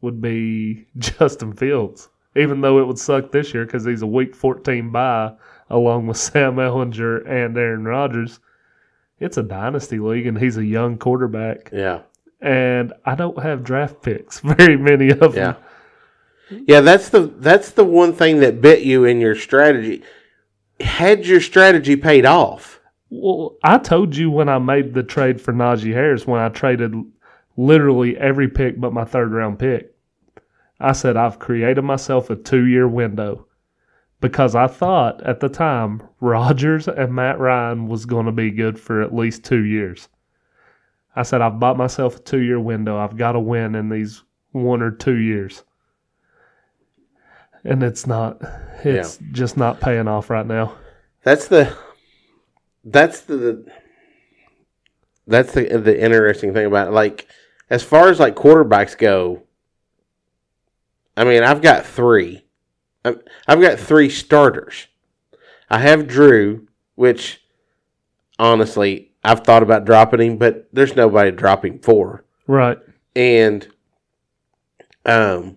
would be Justin Fields, even though it would suck this year because he's a week fourteen bye along with Sam Ehlinger and Aaron Rodgers. It's a dynasty league, and he's a young quarterback. Yeah. And I don't have draft picks, very many of them. Yeah, yeah that's the that's the one thing that bit you in your strategy. Had your strategy paid off? Well, I told you when I made the trade for Najee Harris, when I traded literally every pick but my third-round pick, I said I've created myself a two-year window because I thought at the time Rodgers and Matt Ryan was going to be good for at least two years. I said I've bought myself a two-year window. I've got to win in these one or two years. And it's not it's yeah. just not paying off right now. That's the that's the that's the the interesting thing about it. Like, as far as like quarterbacks go, I mean, I've got three. I've got three starters. I have Drew, which, honestly, I've thought about dropping him, but there's nobody to drop him for. Right. And um,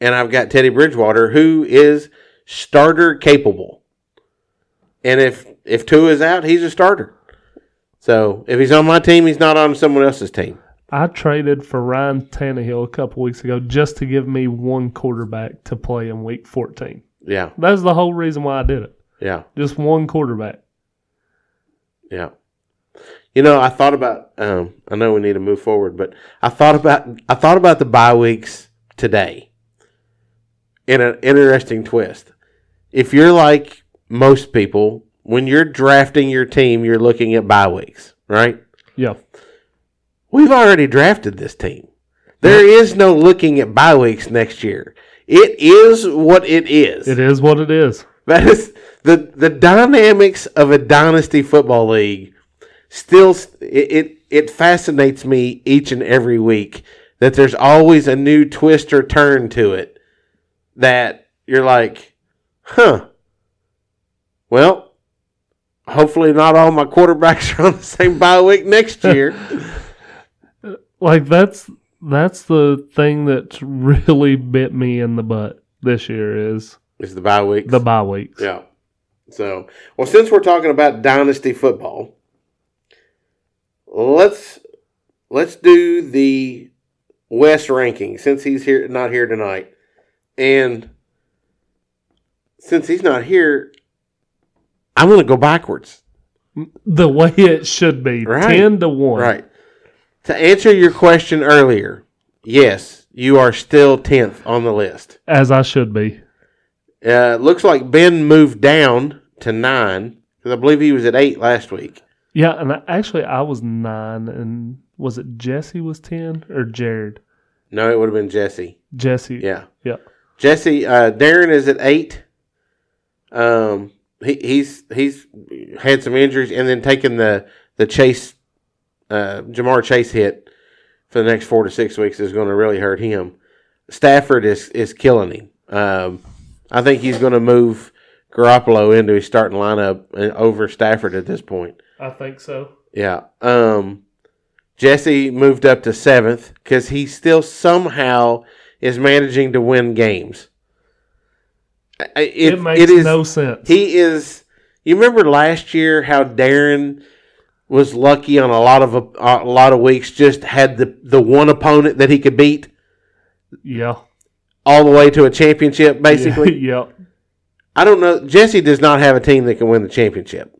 and I've got Teddy Bridgewater, who is starter capable. And if, if Tua is out, he's a starter. So, if he's on my team, he's not on someone else's team. I traded for Ryan Tannehill a couple weeks ago just to give me one quarterback to play in week fourteen. Yeah. That's the whole reason why I did it. Yeah. Just one quarterback. Yeah. You know, I thought about um, – I know we need to move forward, but I thought about I thought about the bye weeks today in an interesting twist. If you're like most people, when you're drafting your team, you're looking at bye weeks, right? Yeah. We've already drafted this team. There is no looking at bye weeks next year. It is what it is. It is what it is. That is the the dynamics of a dynasty football league. Still, it it, it fascinates me each and every week that there's always a new twist or turn to it that you're like, huh? Well, hopefully not all my quarterbacks are on the same bye week next year. Like, that's that's the thing that's really bit me in the butt this year is... Is the bye weeks. The bye weeks. Yeah. So, well, since we're talking about dynasty football, let's let's do the West ranking, since he's here not here tonight. And since he's not here, I'm going to go backwards. The way it should be, right. ten to one. Right. To answer your question earlier, yes, you are still tenth on the list. As I should be. Uh, looks like Ben moved down to nine, because I believe he was at eight last week. Yeah, and I, actually I was nine, and was it Jesse was ten or Jared? No, it would have been Jesse. Jesse. Yeah. Yeah. Jesse, uh, Darren is at eight. Um, he, he's he's had some injuries and then taken the, the Chase, uh, Jamar Chase hit for the next four to six weeks is going to really hurt him. Stafford is, is killing him. Um, I think he's going to move Garoppolo into his starting lineup over Stafford at this point. I think so. Yeah. Um, Jesse moved up to seventh because he still somehow is managing to win games. It, it makes it is, no sense. He is. You remember last year how Darren was lucky on a lot of a, a lot of weeks, just had the the one opponent that he could beat. Yeah. All the way to a championship, basically. Yeah. Yeah. I don't know. Jesse does not have a team that can win the championship,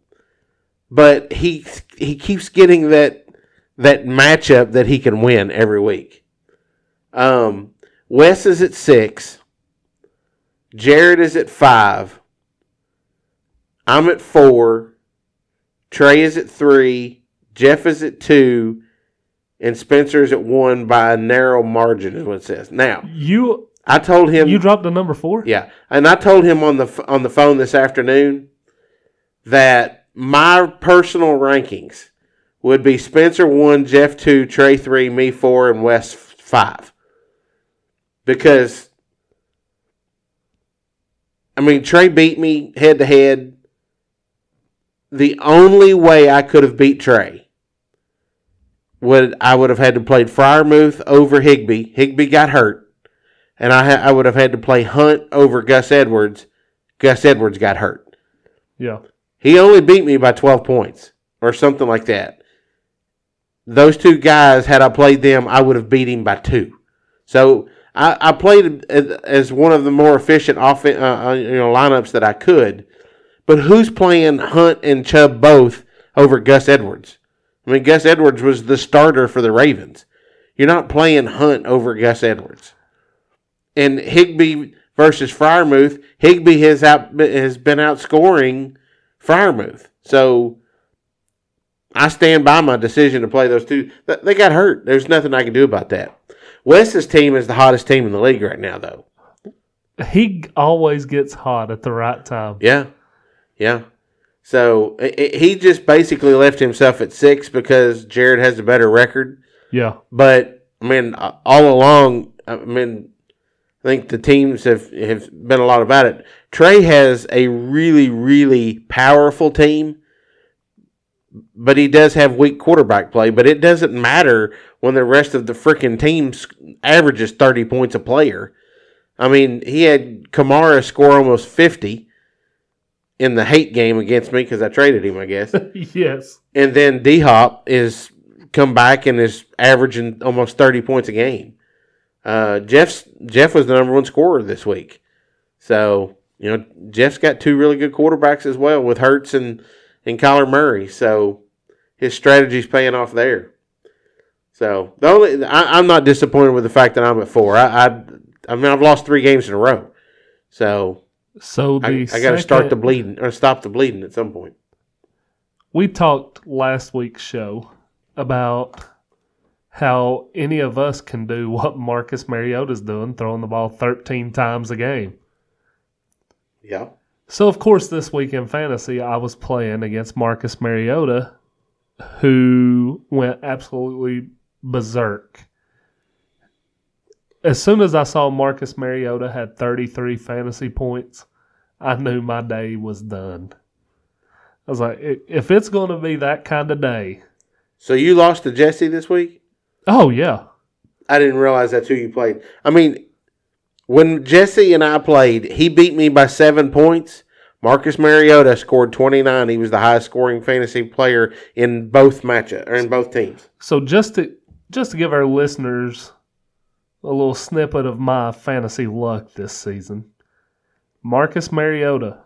but he he keeps getting that. that matchup that he can win every week. Um, Wes is at six. Jared is at five. I'm at four. Trey is at three. Jeff is at two. And Spencer is at one by a narrow margin is what it says. Now, you, I told him... You dropped the number four? Yeah. And I told him on the on the phone this afternoon that my personal rankings... would be Spencer one, Jeff two, Trey three, me four, and Wes five. Because, I mean, Trey beat me head-to-head. The only way I could have beat Trey would I would have had to play Friermuth over Higbee. Higbee got hurt. And I, ha- I would have had to play Hunt over Gus Edwards. Gus Edwards got hurt. Yeah. He only beat me by twelve points or something like that. Those two guys, had I played them, I would have beat him by two. So I, I played as one of the more efficient off, uh, you know, lineups that I could. But who's playing Hunt and Chubb both over Gus Edwards? I mean, Gus Edwards was the starter for the Ravens. You're not playing Hunt over Gus Edwards. And Higbee versus Friermuth, Higbee has out has been outscoring Friermuth. So I stand by my decision to play those two. They got hurt. There's nothing I can do about that. Wes's team is the hottest team in the league right now, though. He always gets hot at the right time. Yeah. Yeah. So, it, it, he just basically left himself at six because Jared has a better record. Yeah. But, I mean, all along, I mean, I think the teams have, have been a lot about it. Trey has a really, really powerful team. But he does have weak quarterback play. But it doesn't matter when the rest of the freaking team averages thirty points a player. I mean, he had Kamara score almost fifty in the hate game against me because I traded him, I guess. Yes. And then D-Hop is come back and is averaging almost thirty points a game. Uh, Jeff's Jeff was the number one scorer this week. So, you know, Jeff's got two really good quarterbacks as well with Hurts and – and Kyler Murray, so his strategy's paying off there. So the only I, I'm not disappointed with the fact that I'm at four. I, I, I mean, I've lost three games in a row, so so the I, I got to start the bleeding or stop the bleeding at some point. We talked last week's show about how any of us can do what Marcus Mariota's doing, throwing the ball thirteen times a game. Yeah. So, of course, this week in fantasy, I was playing against Marcus Mariota, who went absolutely berserk. As soon as I saw Marcus Mariota had thirty-three fantasy points, I knew my day was done. I was like, if it's going to be that kind of day. So, you lost to Jesse this week? Oh, yeah. I didn't realize that's who you played. I mean... When Jesse and I played, he beat me by seven points. Marcus Mariota scored twenty-nine. He was the highest scoring fantasy player in both matchup or in both teams. So just to just to give our listeners a little snippet of my fantasy luck this season. Marcus Mariota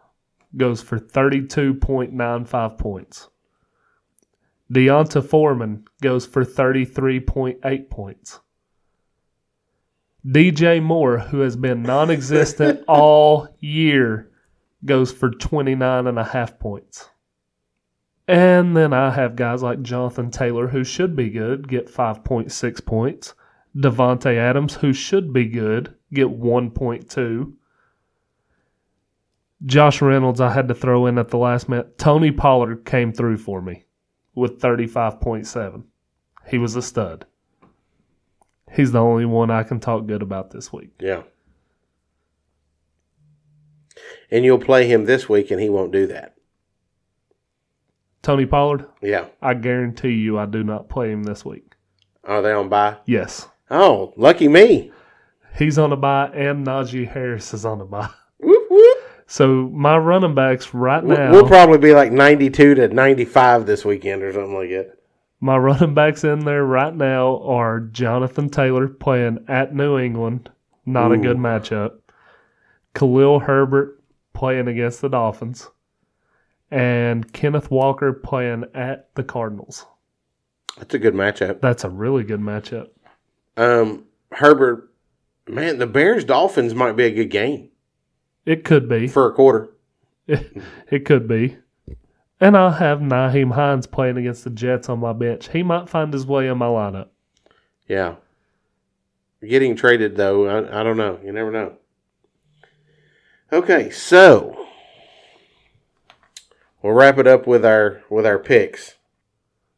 goes for thirty-two point nine five points. Deonta Foreman goes for thirty-three point eight points. D J Moore, who has been non-existent all year, goes for twenty-nine point five points. And then I have guys like Jonathan Taylor, who should be good, get five point six points. Devontae Adams, who should be good, get one point two. Josh Reynolds, I had to throw in at the last minute. Tony Pollard came through for me with thirty-five point seven. He was a stud. He's the only one I can talk good about this week. Yeah. And you'll play him this week, and he won't do that. Tony Pollard? Yeah. I guarantee you I do not play him this week. Are they on bye? Yes. Oh, lucky me. He's on a bye, and Najee Harris is on a bye. Whoop, whoop. So my running backs right now. We'll probably be like ninety-two to ninety-five this weekend or something like that. My running backs in there right now are Jonathan Taylor playing at New England. Not Ooh. a good matchup. Khalil Herbert playing against the Dolphins. And Kenneth Walker playing at the Cardinals. That's a good matchup. That's a really good matchup. Um, Herbert, man, the Bears-Dolphins might be a good game. It could be. For a quarter. It, it could be. And I'll have Nyheim Hines playing against the Jets on my bench. He might find his way in my lineup. Yeah. Getting traded, though, I, I don't know. You never know. Okay, so we'll wrap it up with our with our picks.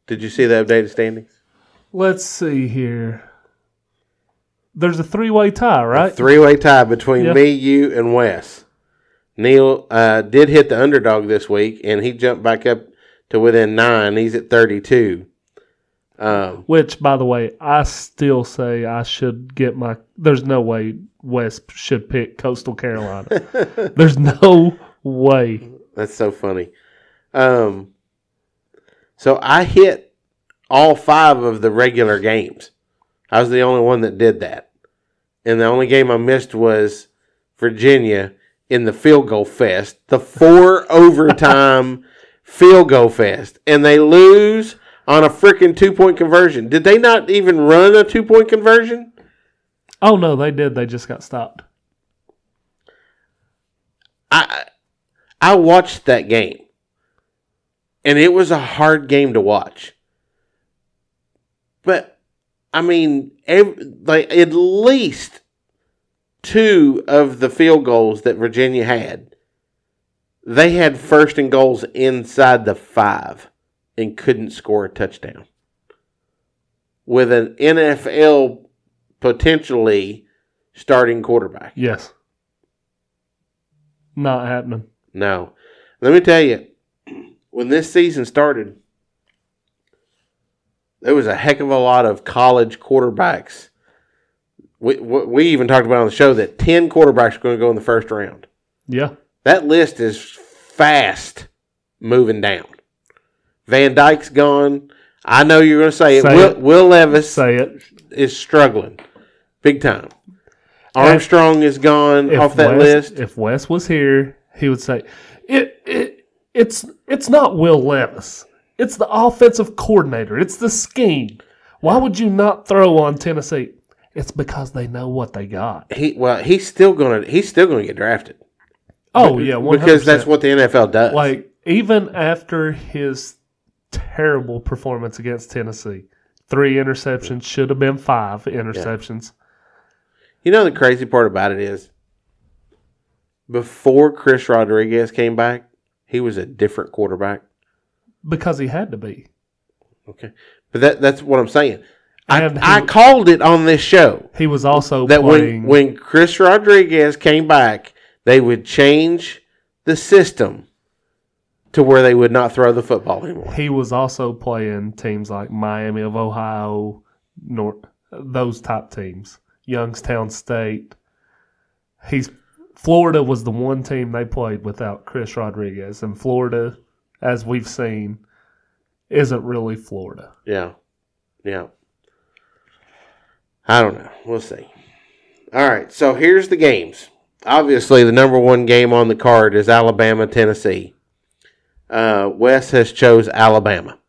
Did you see the updated standings? Let's see here. There's a three-way tie, right? A three-way tie between yep. me, you, and Wes. Neil uh, did hit the underdog this week, and he jumped back up to within nine. He's at thirty-two. Um, Which, by the way, I still say I should get my – there's no way Wes should pick Coastal Carolina. There's no way. That's so funny. Um, so I hit all five of the regular games. I was the only one that did that. And the only game I missed was Virginia in the field goal fest, the four overtime field goal fest. And they lose on a freaking two-point conversion. Did they not even run a two-point conversion? Oh, no, they did. They just got stopped. I I watched that game. And it was a hard game to watch. But I mean, every, like at least two of the field goals that Virginia had, they had first and goals inside the five and couldn't score a touchdown. With an N F L potentially starting quarterback. Yes. Not happening. No. Let me tell you, when this season started, there was a heck of a lot of college quarterbacks. We we even talked about on the show that ten quarterbacks are going to go in the first round. Yeah. That list is fast moving down. Van Dyke's gone. I know you're going to say, say it. it. Will, Will Levis say it. is struggling big time. Armstrong if, is gone off that Wes, list. If Wes was here, he would say, it, it it's it's not Will Levis. It's the offensive coordinator. It's the scheme. Why would you not throw on Tennessee? It's because they know what they got. He well, he's still gonna he's still gonna get drafted. Oh but, yeah, one hundred percent. Because that's what the N F L does. Like even after his terrible performance against Tennessee, three interceptions should have been five interceptions. Yeah. You know the crazy part about it is, before Chris Rodriguez came back, he was a different quarterback. Because he had to be. Okay. But that that's what I'm saying. I, he, I called it on this show. He was also that playing. When, when Chris Rodriguez came back, they would change the system to where they would not throw the football anymore. He was also playing teams like Miami of Ohio, North, those top teams, Youngstown State. He's Florida was the one team they played without Chris Rodriguez, and Florida, as we've seen, isn't really Florida. Yeah. Yeah. I don't know. We'll see. All right, so here's the games. Obviously, the number one game on the card is Alabama-Tennessee. Uh, Wes has chose Alabama.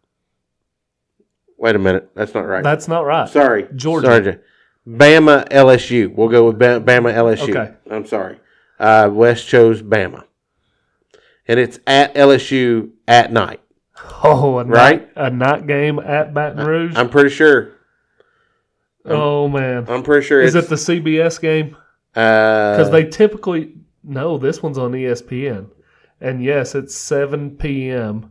Wait a minute. That's not right. That's not right. Sorry. Georgia. Sorry. Bama L S U. We'll go with Bama L S U. Okay. I'm sorry. Uh, Wes chose Bama. And it's at L S U at night. Oh, a right? night, a night game at Baton Rouge? I, I'm pretty sure. I'm, oh, man. I'm pretty sure. Is it the C B S game? Because uh, they typically – no, this one's on E S P N. And, yes, it's seven p.m.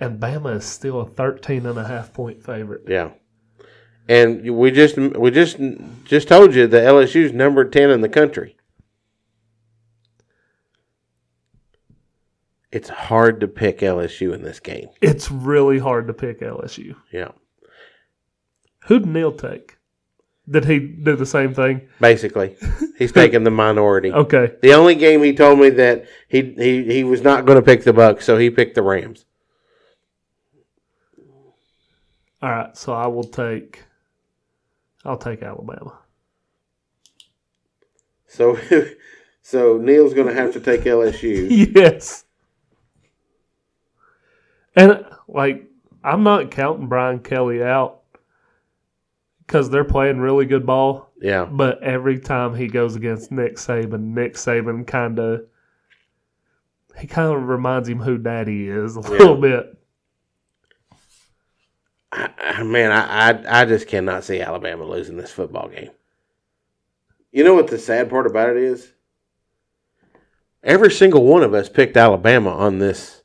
And Bama is still a thirteen and a half point favorite. Yeah. And we just we just just told you that L S U's number ten in the country. It's hard to pick L S U in this game. It's really hard to pick L S U. Yeah. Who'd Neil take? Did he do the same thing? Basically. He's taking the minority. Okay. The only game he told me that he he, he was not going to pick the Bucs, so he picked the Rams. All right, so I will take I'll take Alabama. So so Neil's going to have to take L S U. Yes. And, like, I'm not counting Brian Kelly out because they're playing really good ball. Yeah. But every time he goes against Nick Saban, Nick Saban kind of – he kind of reminds him who daddy is a little yeah. bit. I, man, I, I I just cannot see Alabama losing this football game. You know what the sad part about it is? Every single one of us picked Alabama on this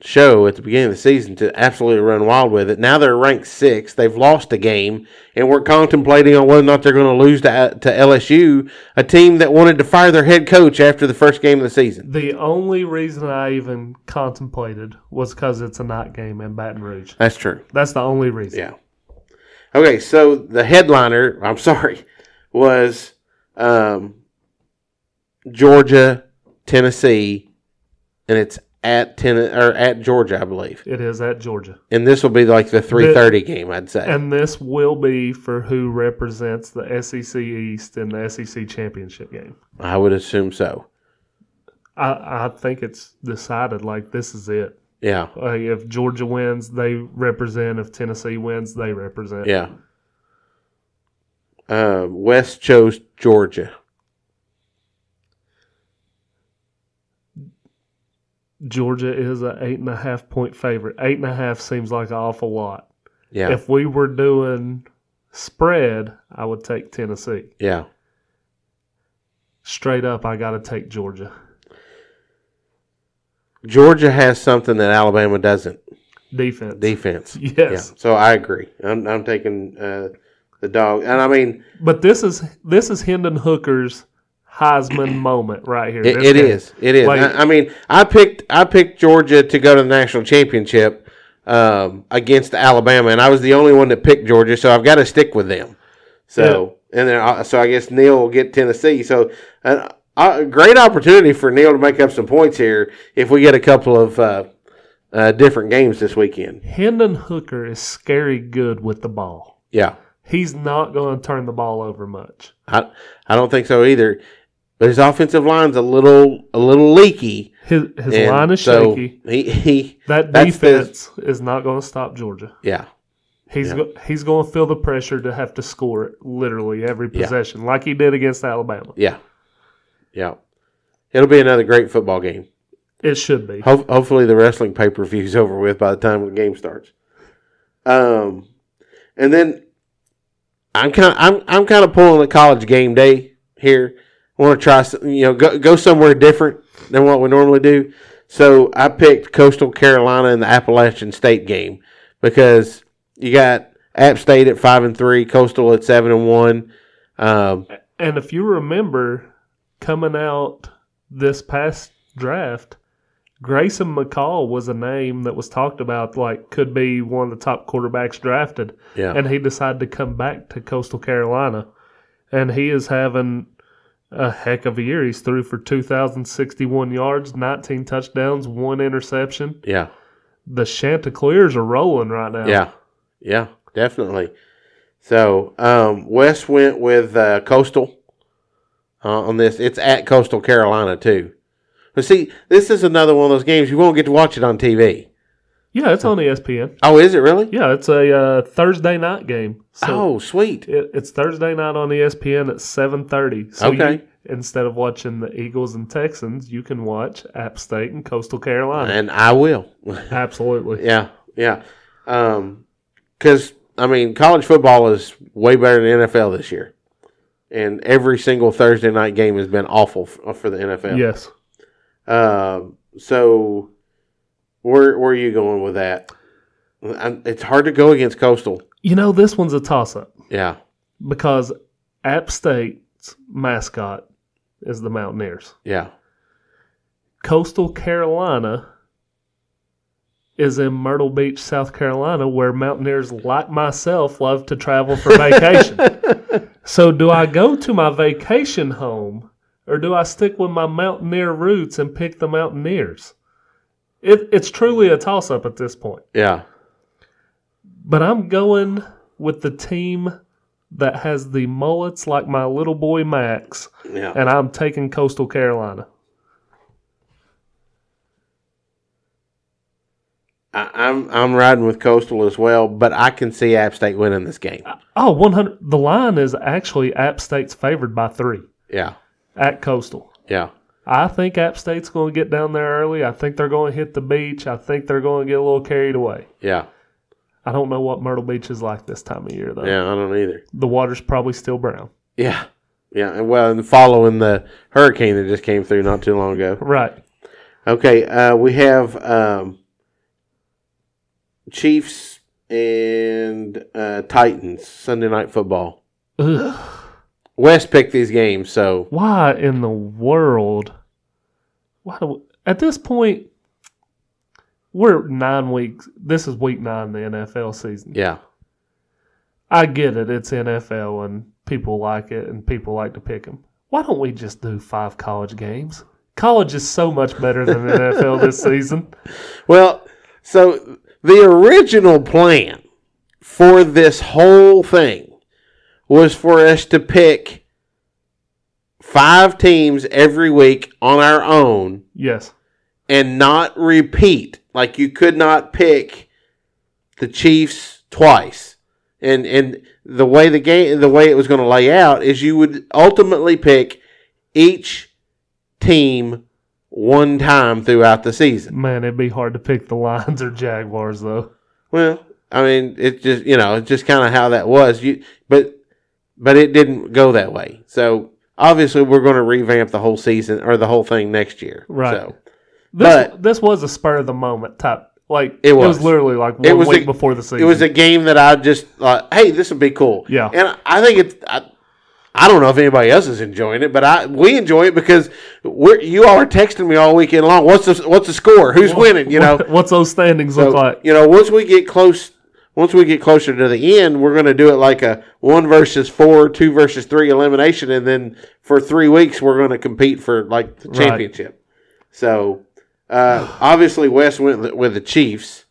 show at the beginning of the season to absolutely run wild with it. Now they're ranked sixth. They've lost a game, and we're contemplating on whether or not they're going to lose to to L S U, a team that wanted to fire their head coach after the first game of the season. The only reason I even contemplated was because it's a night game in Baton Rouge. That's true. That's the only reason. Yeah. Okay, so the headliner, I'm sorry, was um, Georgia, Tennessee, and it's At ten or at Georgia, I believe it is at Georgia, and this will be like the three thirty game, I'd say. And this will be for who represents the S E C East in the S E C championship game. I would assume so. I, I think it's decided. Like this is it. Yeah. Like if Georgia wins, they represent. If Tennessee wins, they represent. Yeah. Uh, Wes chose Georgia. Georgia is an eight and a half point favorite. Eight and a half seems like an awful lot. Yeah. If we were doing spread, I would take Tennessee. Yeah. Straight up, I got to take Georgia. Georgia has something that Alabama doesn't. Defense. Defense. Yes. Yeah. So I agree. I'm, I'm taking uh, the dog, and I mean, but this is this is Hendon Hooker's Heisman moment right here. It, it is. It is. Like, I, I mean, I picked I picked Georgia to go to the national championship um, against Alabama, and I was the only one that picked Georgia, so I've got to stick with them. So yeah. and then I, so I guess Neil will get Tennessee. So a uh, great opportunity for Neil to make up some points here if we get a couple of uh, uh, different games this weekend. Hendon Hooker is scary good with the ball. Yeah, he's not going to turn the ball over much. I I don't think so either. But his offensive line's a little a little leaky. His his and line is so shaky. He, he, that defense the, is not going to stop Georgia. Yeah. He's yeah. Go, he's going to feel the pressure to have to score it literally every possession yeah. like he did against Alabama. Yeah. Yeah. It'll be another great football game. It should be. Ho- hopefully the wrestling pay-per-view's over with by the time the game starts. Um and then I'm kind I'm I'm kind of pulling a College game day here. Want to try, you know, go go somewhere different than what we normally do. So I picked Coastal Carolina in the Appalachian State game because you got App State at five and three, Coastal at seven and one. Um, and if you remember, coming out this past draft, Grayson McCall was a name that was talked about, like could be one of the top quarterbacks drafted. Yeah. And he decided to come back to Coastal Carolina, and he is having a heck of a year. He's threw for two thousand sixty-one yards, nineteen touchdowns, one interception. Yeah. The Chanticleers are rolling right now. Yeah. Yeah, definitely. So um, Wes went with uh, Coastal uh, on this. It's at Coastal Carolina too. But see, this is another one of those games you won't get to watch it on T V. Yeah, it's on E S P N. Oh, is it really? Yeah, it's a uh, Thursday night game. So oh, sweet. It, it's Thursday night on E S P N at seven thirty. So okay. You, instead of watching the Eagles and Texans, you can watch App State and Coastal Carolina. And I will. Absolutely. Yeah, yeah. Because, um, I mean, college football is way better than N F L this year. And every single Thursday night game has been awful f- for the N F L. Yes. Uh, so... Where, where are you going with that? I'm, it's hard to go against Coastal. You know, this one's a toss-up. Yeah. Because App State's mascot is the Mountaineers. Yeah. Coastal Carolina is in Myrtle Beach, South Carolina, where Mountaineers, like myself, love to travel for vacation. So do I go to my vacation home, or do I stick with my Mountaineer roots and pick the Mountaineers? It, it's truly a toss-up at this point. Yeah. But I'm going with the team that has the mullets like my little boy Max, yeah. And I'm taking Coastal Carolina. I, I'm I'm riding with Coastal as well, but I can see App State winning this game. Oh, one hundred. The line is actually App State's favored by three. Yeah. At Coastal. Yeah. I think App State's going to get down there early. I think they're going to hit the beach. I think they're going to get a little carried away. Yeah. I don't know what Myrtle Beach is like this time of year, though. Yeah, I don't either. The water's probably still brown. Yeah. Yeah, and well, and following the hurricane that just came through not too long ago. Right. Okay, uh, we have um, Chiefs and uh, Titans, Sunday Night Football. Ugh. Wes picked these games, so... Why in the world... Why do we, at this point, we're nine weeks. This is week nine of the N F L season. Yeah. I get it. It's N F L, and people like it, and people like to pick them. Why don't we just do five college games? College is so much better than the N F L this season. Well, so the original plan for this whole thing was for us to pick five teams every week on our own. Yes. And not repeat. Like, you could not pick the Chiefs twice. And and the way the game the way it was going to lay out is you would ultimately pick each team one time throughout the season. Man, it'd be hard to pick the Lions or Jaguars though. Well, I mean, it just, you know, it's just kind of how that was. You but but it didn't go that way. So obviously, we're going to revamp the whole season or the whole thing next year. Right. So, this, but, this was a spur-of-the-moment type. Like, it was. It was literally like one week a, before the season. It was a game that I just thought, hey, this would be cool. Yeah. And I think it's I, I don't know if anybody else is enjoying it, but I we enjoy it because we're you all are texting me all weekend long. What's the, what's the score? Who's what, winning? You know, what's those standings so, look like? You know, once we get close... Once we get closer to the end, we're going to do it like a one versus four, two versus three elimination, and then for three weeks we're going to compete for like the championship. Right. So uh, obviously, Wes went with the Chiefs.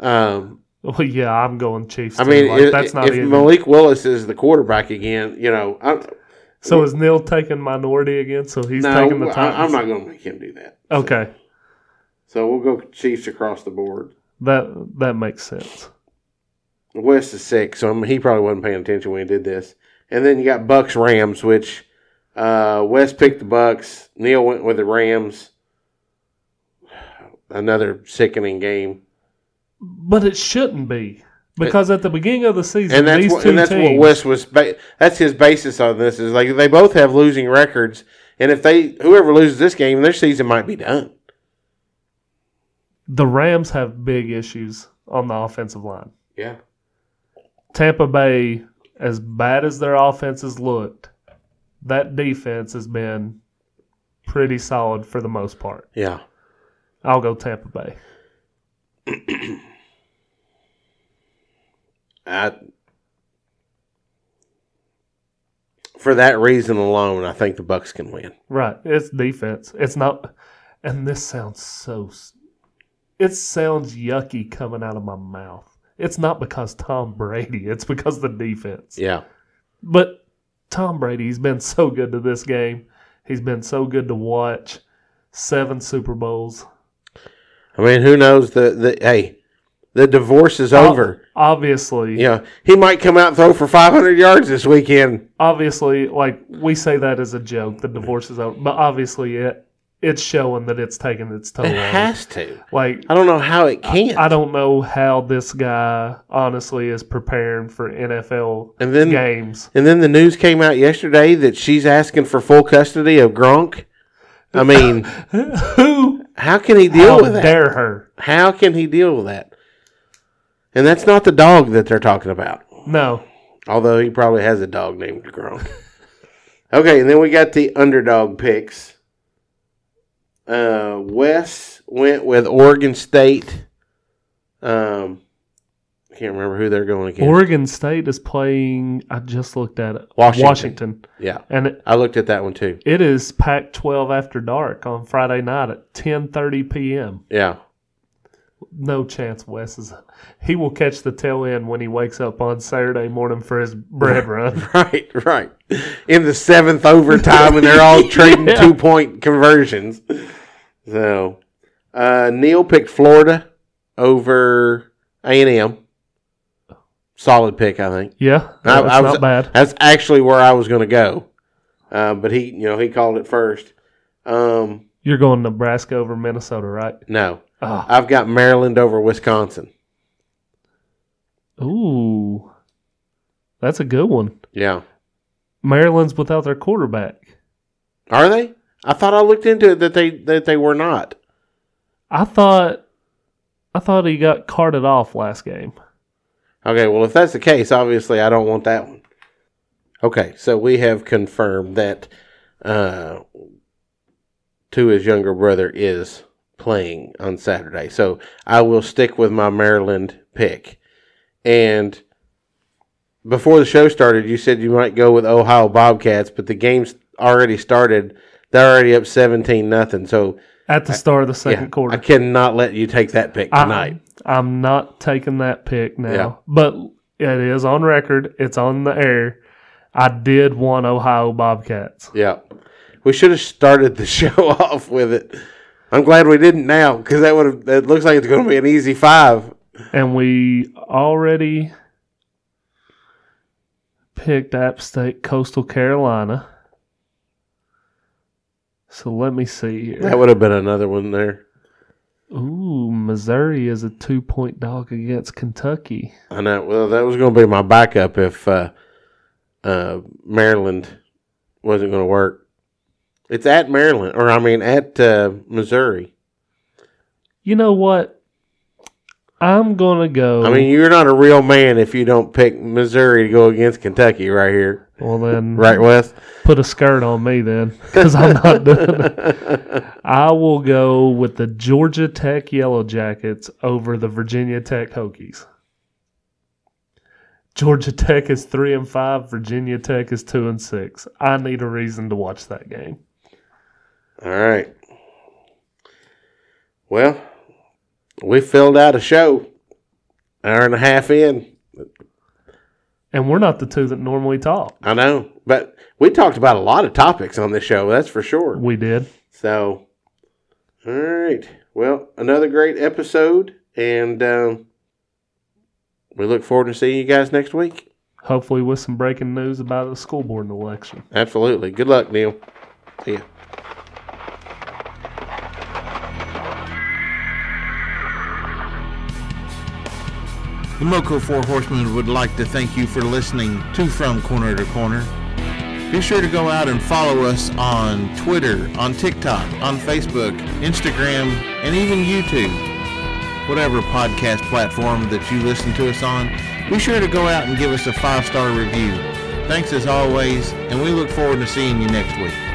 Um, well, yeah, I'm going Chiefs. I mean, like, it, that's not if even... Malik Willis is the quarterback again, you know. I'm, so is Neil taking minority again? So he's no, taking the Titans. I'm not going to make him do that. Okay. So, so we'll go Chiefs across the board. That that makes sense. West is sick, so he probably wasn't paying attention when he did this. And then you got Bucks Rams, which uh, West picked the Bucks. Neil went with the Rams. Another sickening game, but it shouldn't be because it, at the beginning of the season, and that's these what, two and that's teams, what West was. Ba- that's his basis on this is like they both have losing records, and if they whoever loses this game, their season might be done. The Rams have big issues on the offensive line. Yeah. Tampa Bay, as bad as their offense has looked, that defense has been pretty solid for the most part. Yeah. I'll go Tampa Bay. I, for that reason alone, I think the Bucs can win. Right. It's defense. It's not – and this sounds so – it sounds yucky coming out of my mouth. It's not because Tom Brady. It's because the defense. Yeah. But Tom Brady's been so good to this game. He's been so good to watch. Seven Super Bowls. I mean, who knows? The, the hey, the divorce is Ob- over. Obviously. Yeah. He might come out and throw for five hundred yards this weekend. Obviously, like, we say that as a joke, the divorce is over. But obviously it it's showing that it's taking its toll. It has to. Like, I don't know how it can't. I, I don't know how this guy, honestly, is preparing for N F L and then, games. And then the news came out yesterday that she's asking for full custody of Gronk. I mean, who? How can he deal how with that? How dare her? How can he deal with that? And that's not the dog that they're talking about. No. Although he probably has a dog named Gronk. Okay, and then we got the underdog picks. Uh, Wes went with Oregon State. Um, I can't remember who they're going against. Oregon State is playing, I just looked at it, Washington. Washington. Yeah, and it, I looked at that one too. It is Pac twelve After Dark on Friday night at ten thirty p.m. Yeah. No chance Wes is – he will catch the tail end when he wakes up on Saturday morning for his bread run. Right, right. In the seventh overtime, and they're all trading yeah. two-point conversions. So, uh, Neil picked Florida over A and M. Solid pick, I think. Yeah, I, that's I was, not bad. That's actually where I was going to go. Uh, but he, you know, he called it first. Um, You're going Nebraska over Minnesota, right? No. Oh. I've got Maryland over Wisconsin. Ooh. That's a good one. Yeah. Maryland's without their quarterback. Are they? I thought I looked into it that they that they were not. I thought I thought he got carted off last game. Okay, well if that's the case, obviously I don't want that one. Okay, so we have confirmed that uh Tua's younger brother is playing on Saturday. So I will stick with my Maryland pick. And before the show started, you said you might go with Ohio Bobcats, but the game's already started. They're already up seventeen nothing. So at the start of the second yeah, quarter. I cannot let you take that pick tonight. I, I'm not taking that pick now. Yeah. But it is on record. It's on the air. I did want Ohio Bobcats. Yeah. We should have started the show off with it. I'm glad we didn't now, because that would have. It looks like it's going to be an easy five. And we already picked App State, Coastal Carolina. So let me see here. That would have been another one there. Ooh, Missouri is a two-point dog against Kentucky. I know. Well, that was going to be my backup if uh, uh, Maryland wasn't going to work. It's at Maryland, or I mean at uh, Missouri. You know what? I'm going to go. I mean, you're not a real man if you don't pick Missouri to go against Kentucky right here. Well, then. Right, Wes? Put a skirt on me then, because I'm not doing it. I will go with the Georgia Tech Yellow Jackets over the Virginia Tech Hokies. Georgia Tech is three and five. Virginia Tech is two and six. I need a reason to watch that game. All right. Well, we filled out a show. Hour and a half in. And we're not the two that normally talk. I know. But we talked about a lot of topics on this show, that's for sure. We did. So, all right. Well, another great episode. And um, we look forward to seeing you guys next week. Hopefully with some breaking news about the school board election. Absolutely. Good luck, Neil. See ya. The Moco Four Horsemen would like to thank you for listening to From Corner to Corner. Be sure to go out and follow us on Twitter, on TikTok, on Facebook, Instagram, and even YouTube. Whatever podcast platform that you listen to us on, be sure to go out and give us a five-star review. Thanks as always, and we look forward to seeing you next week.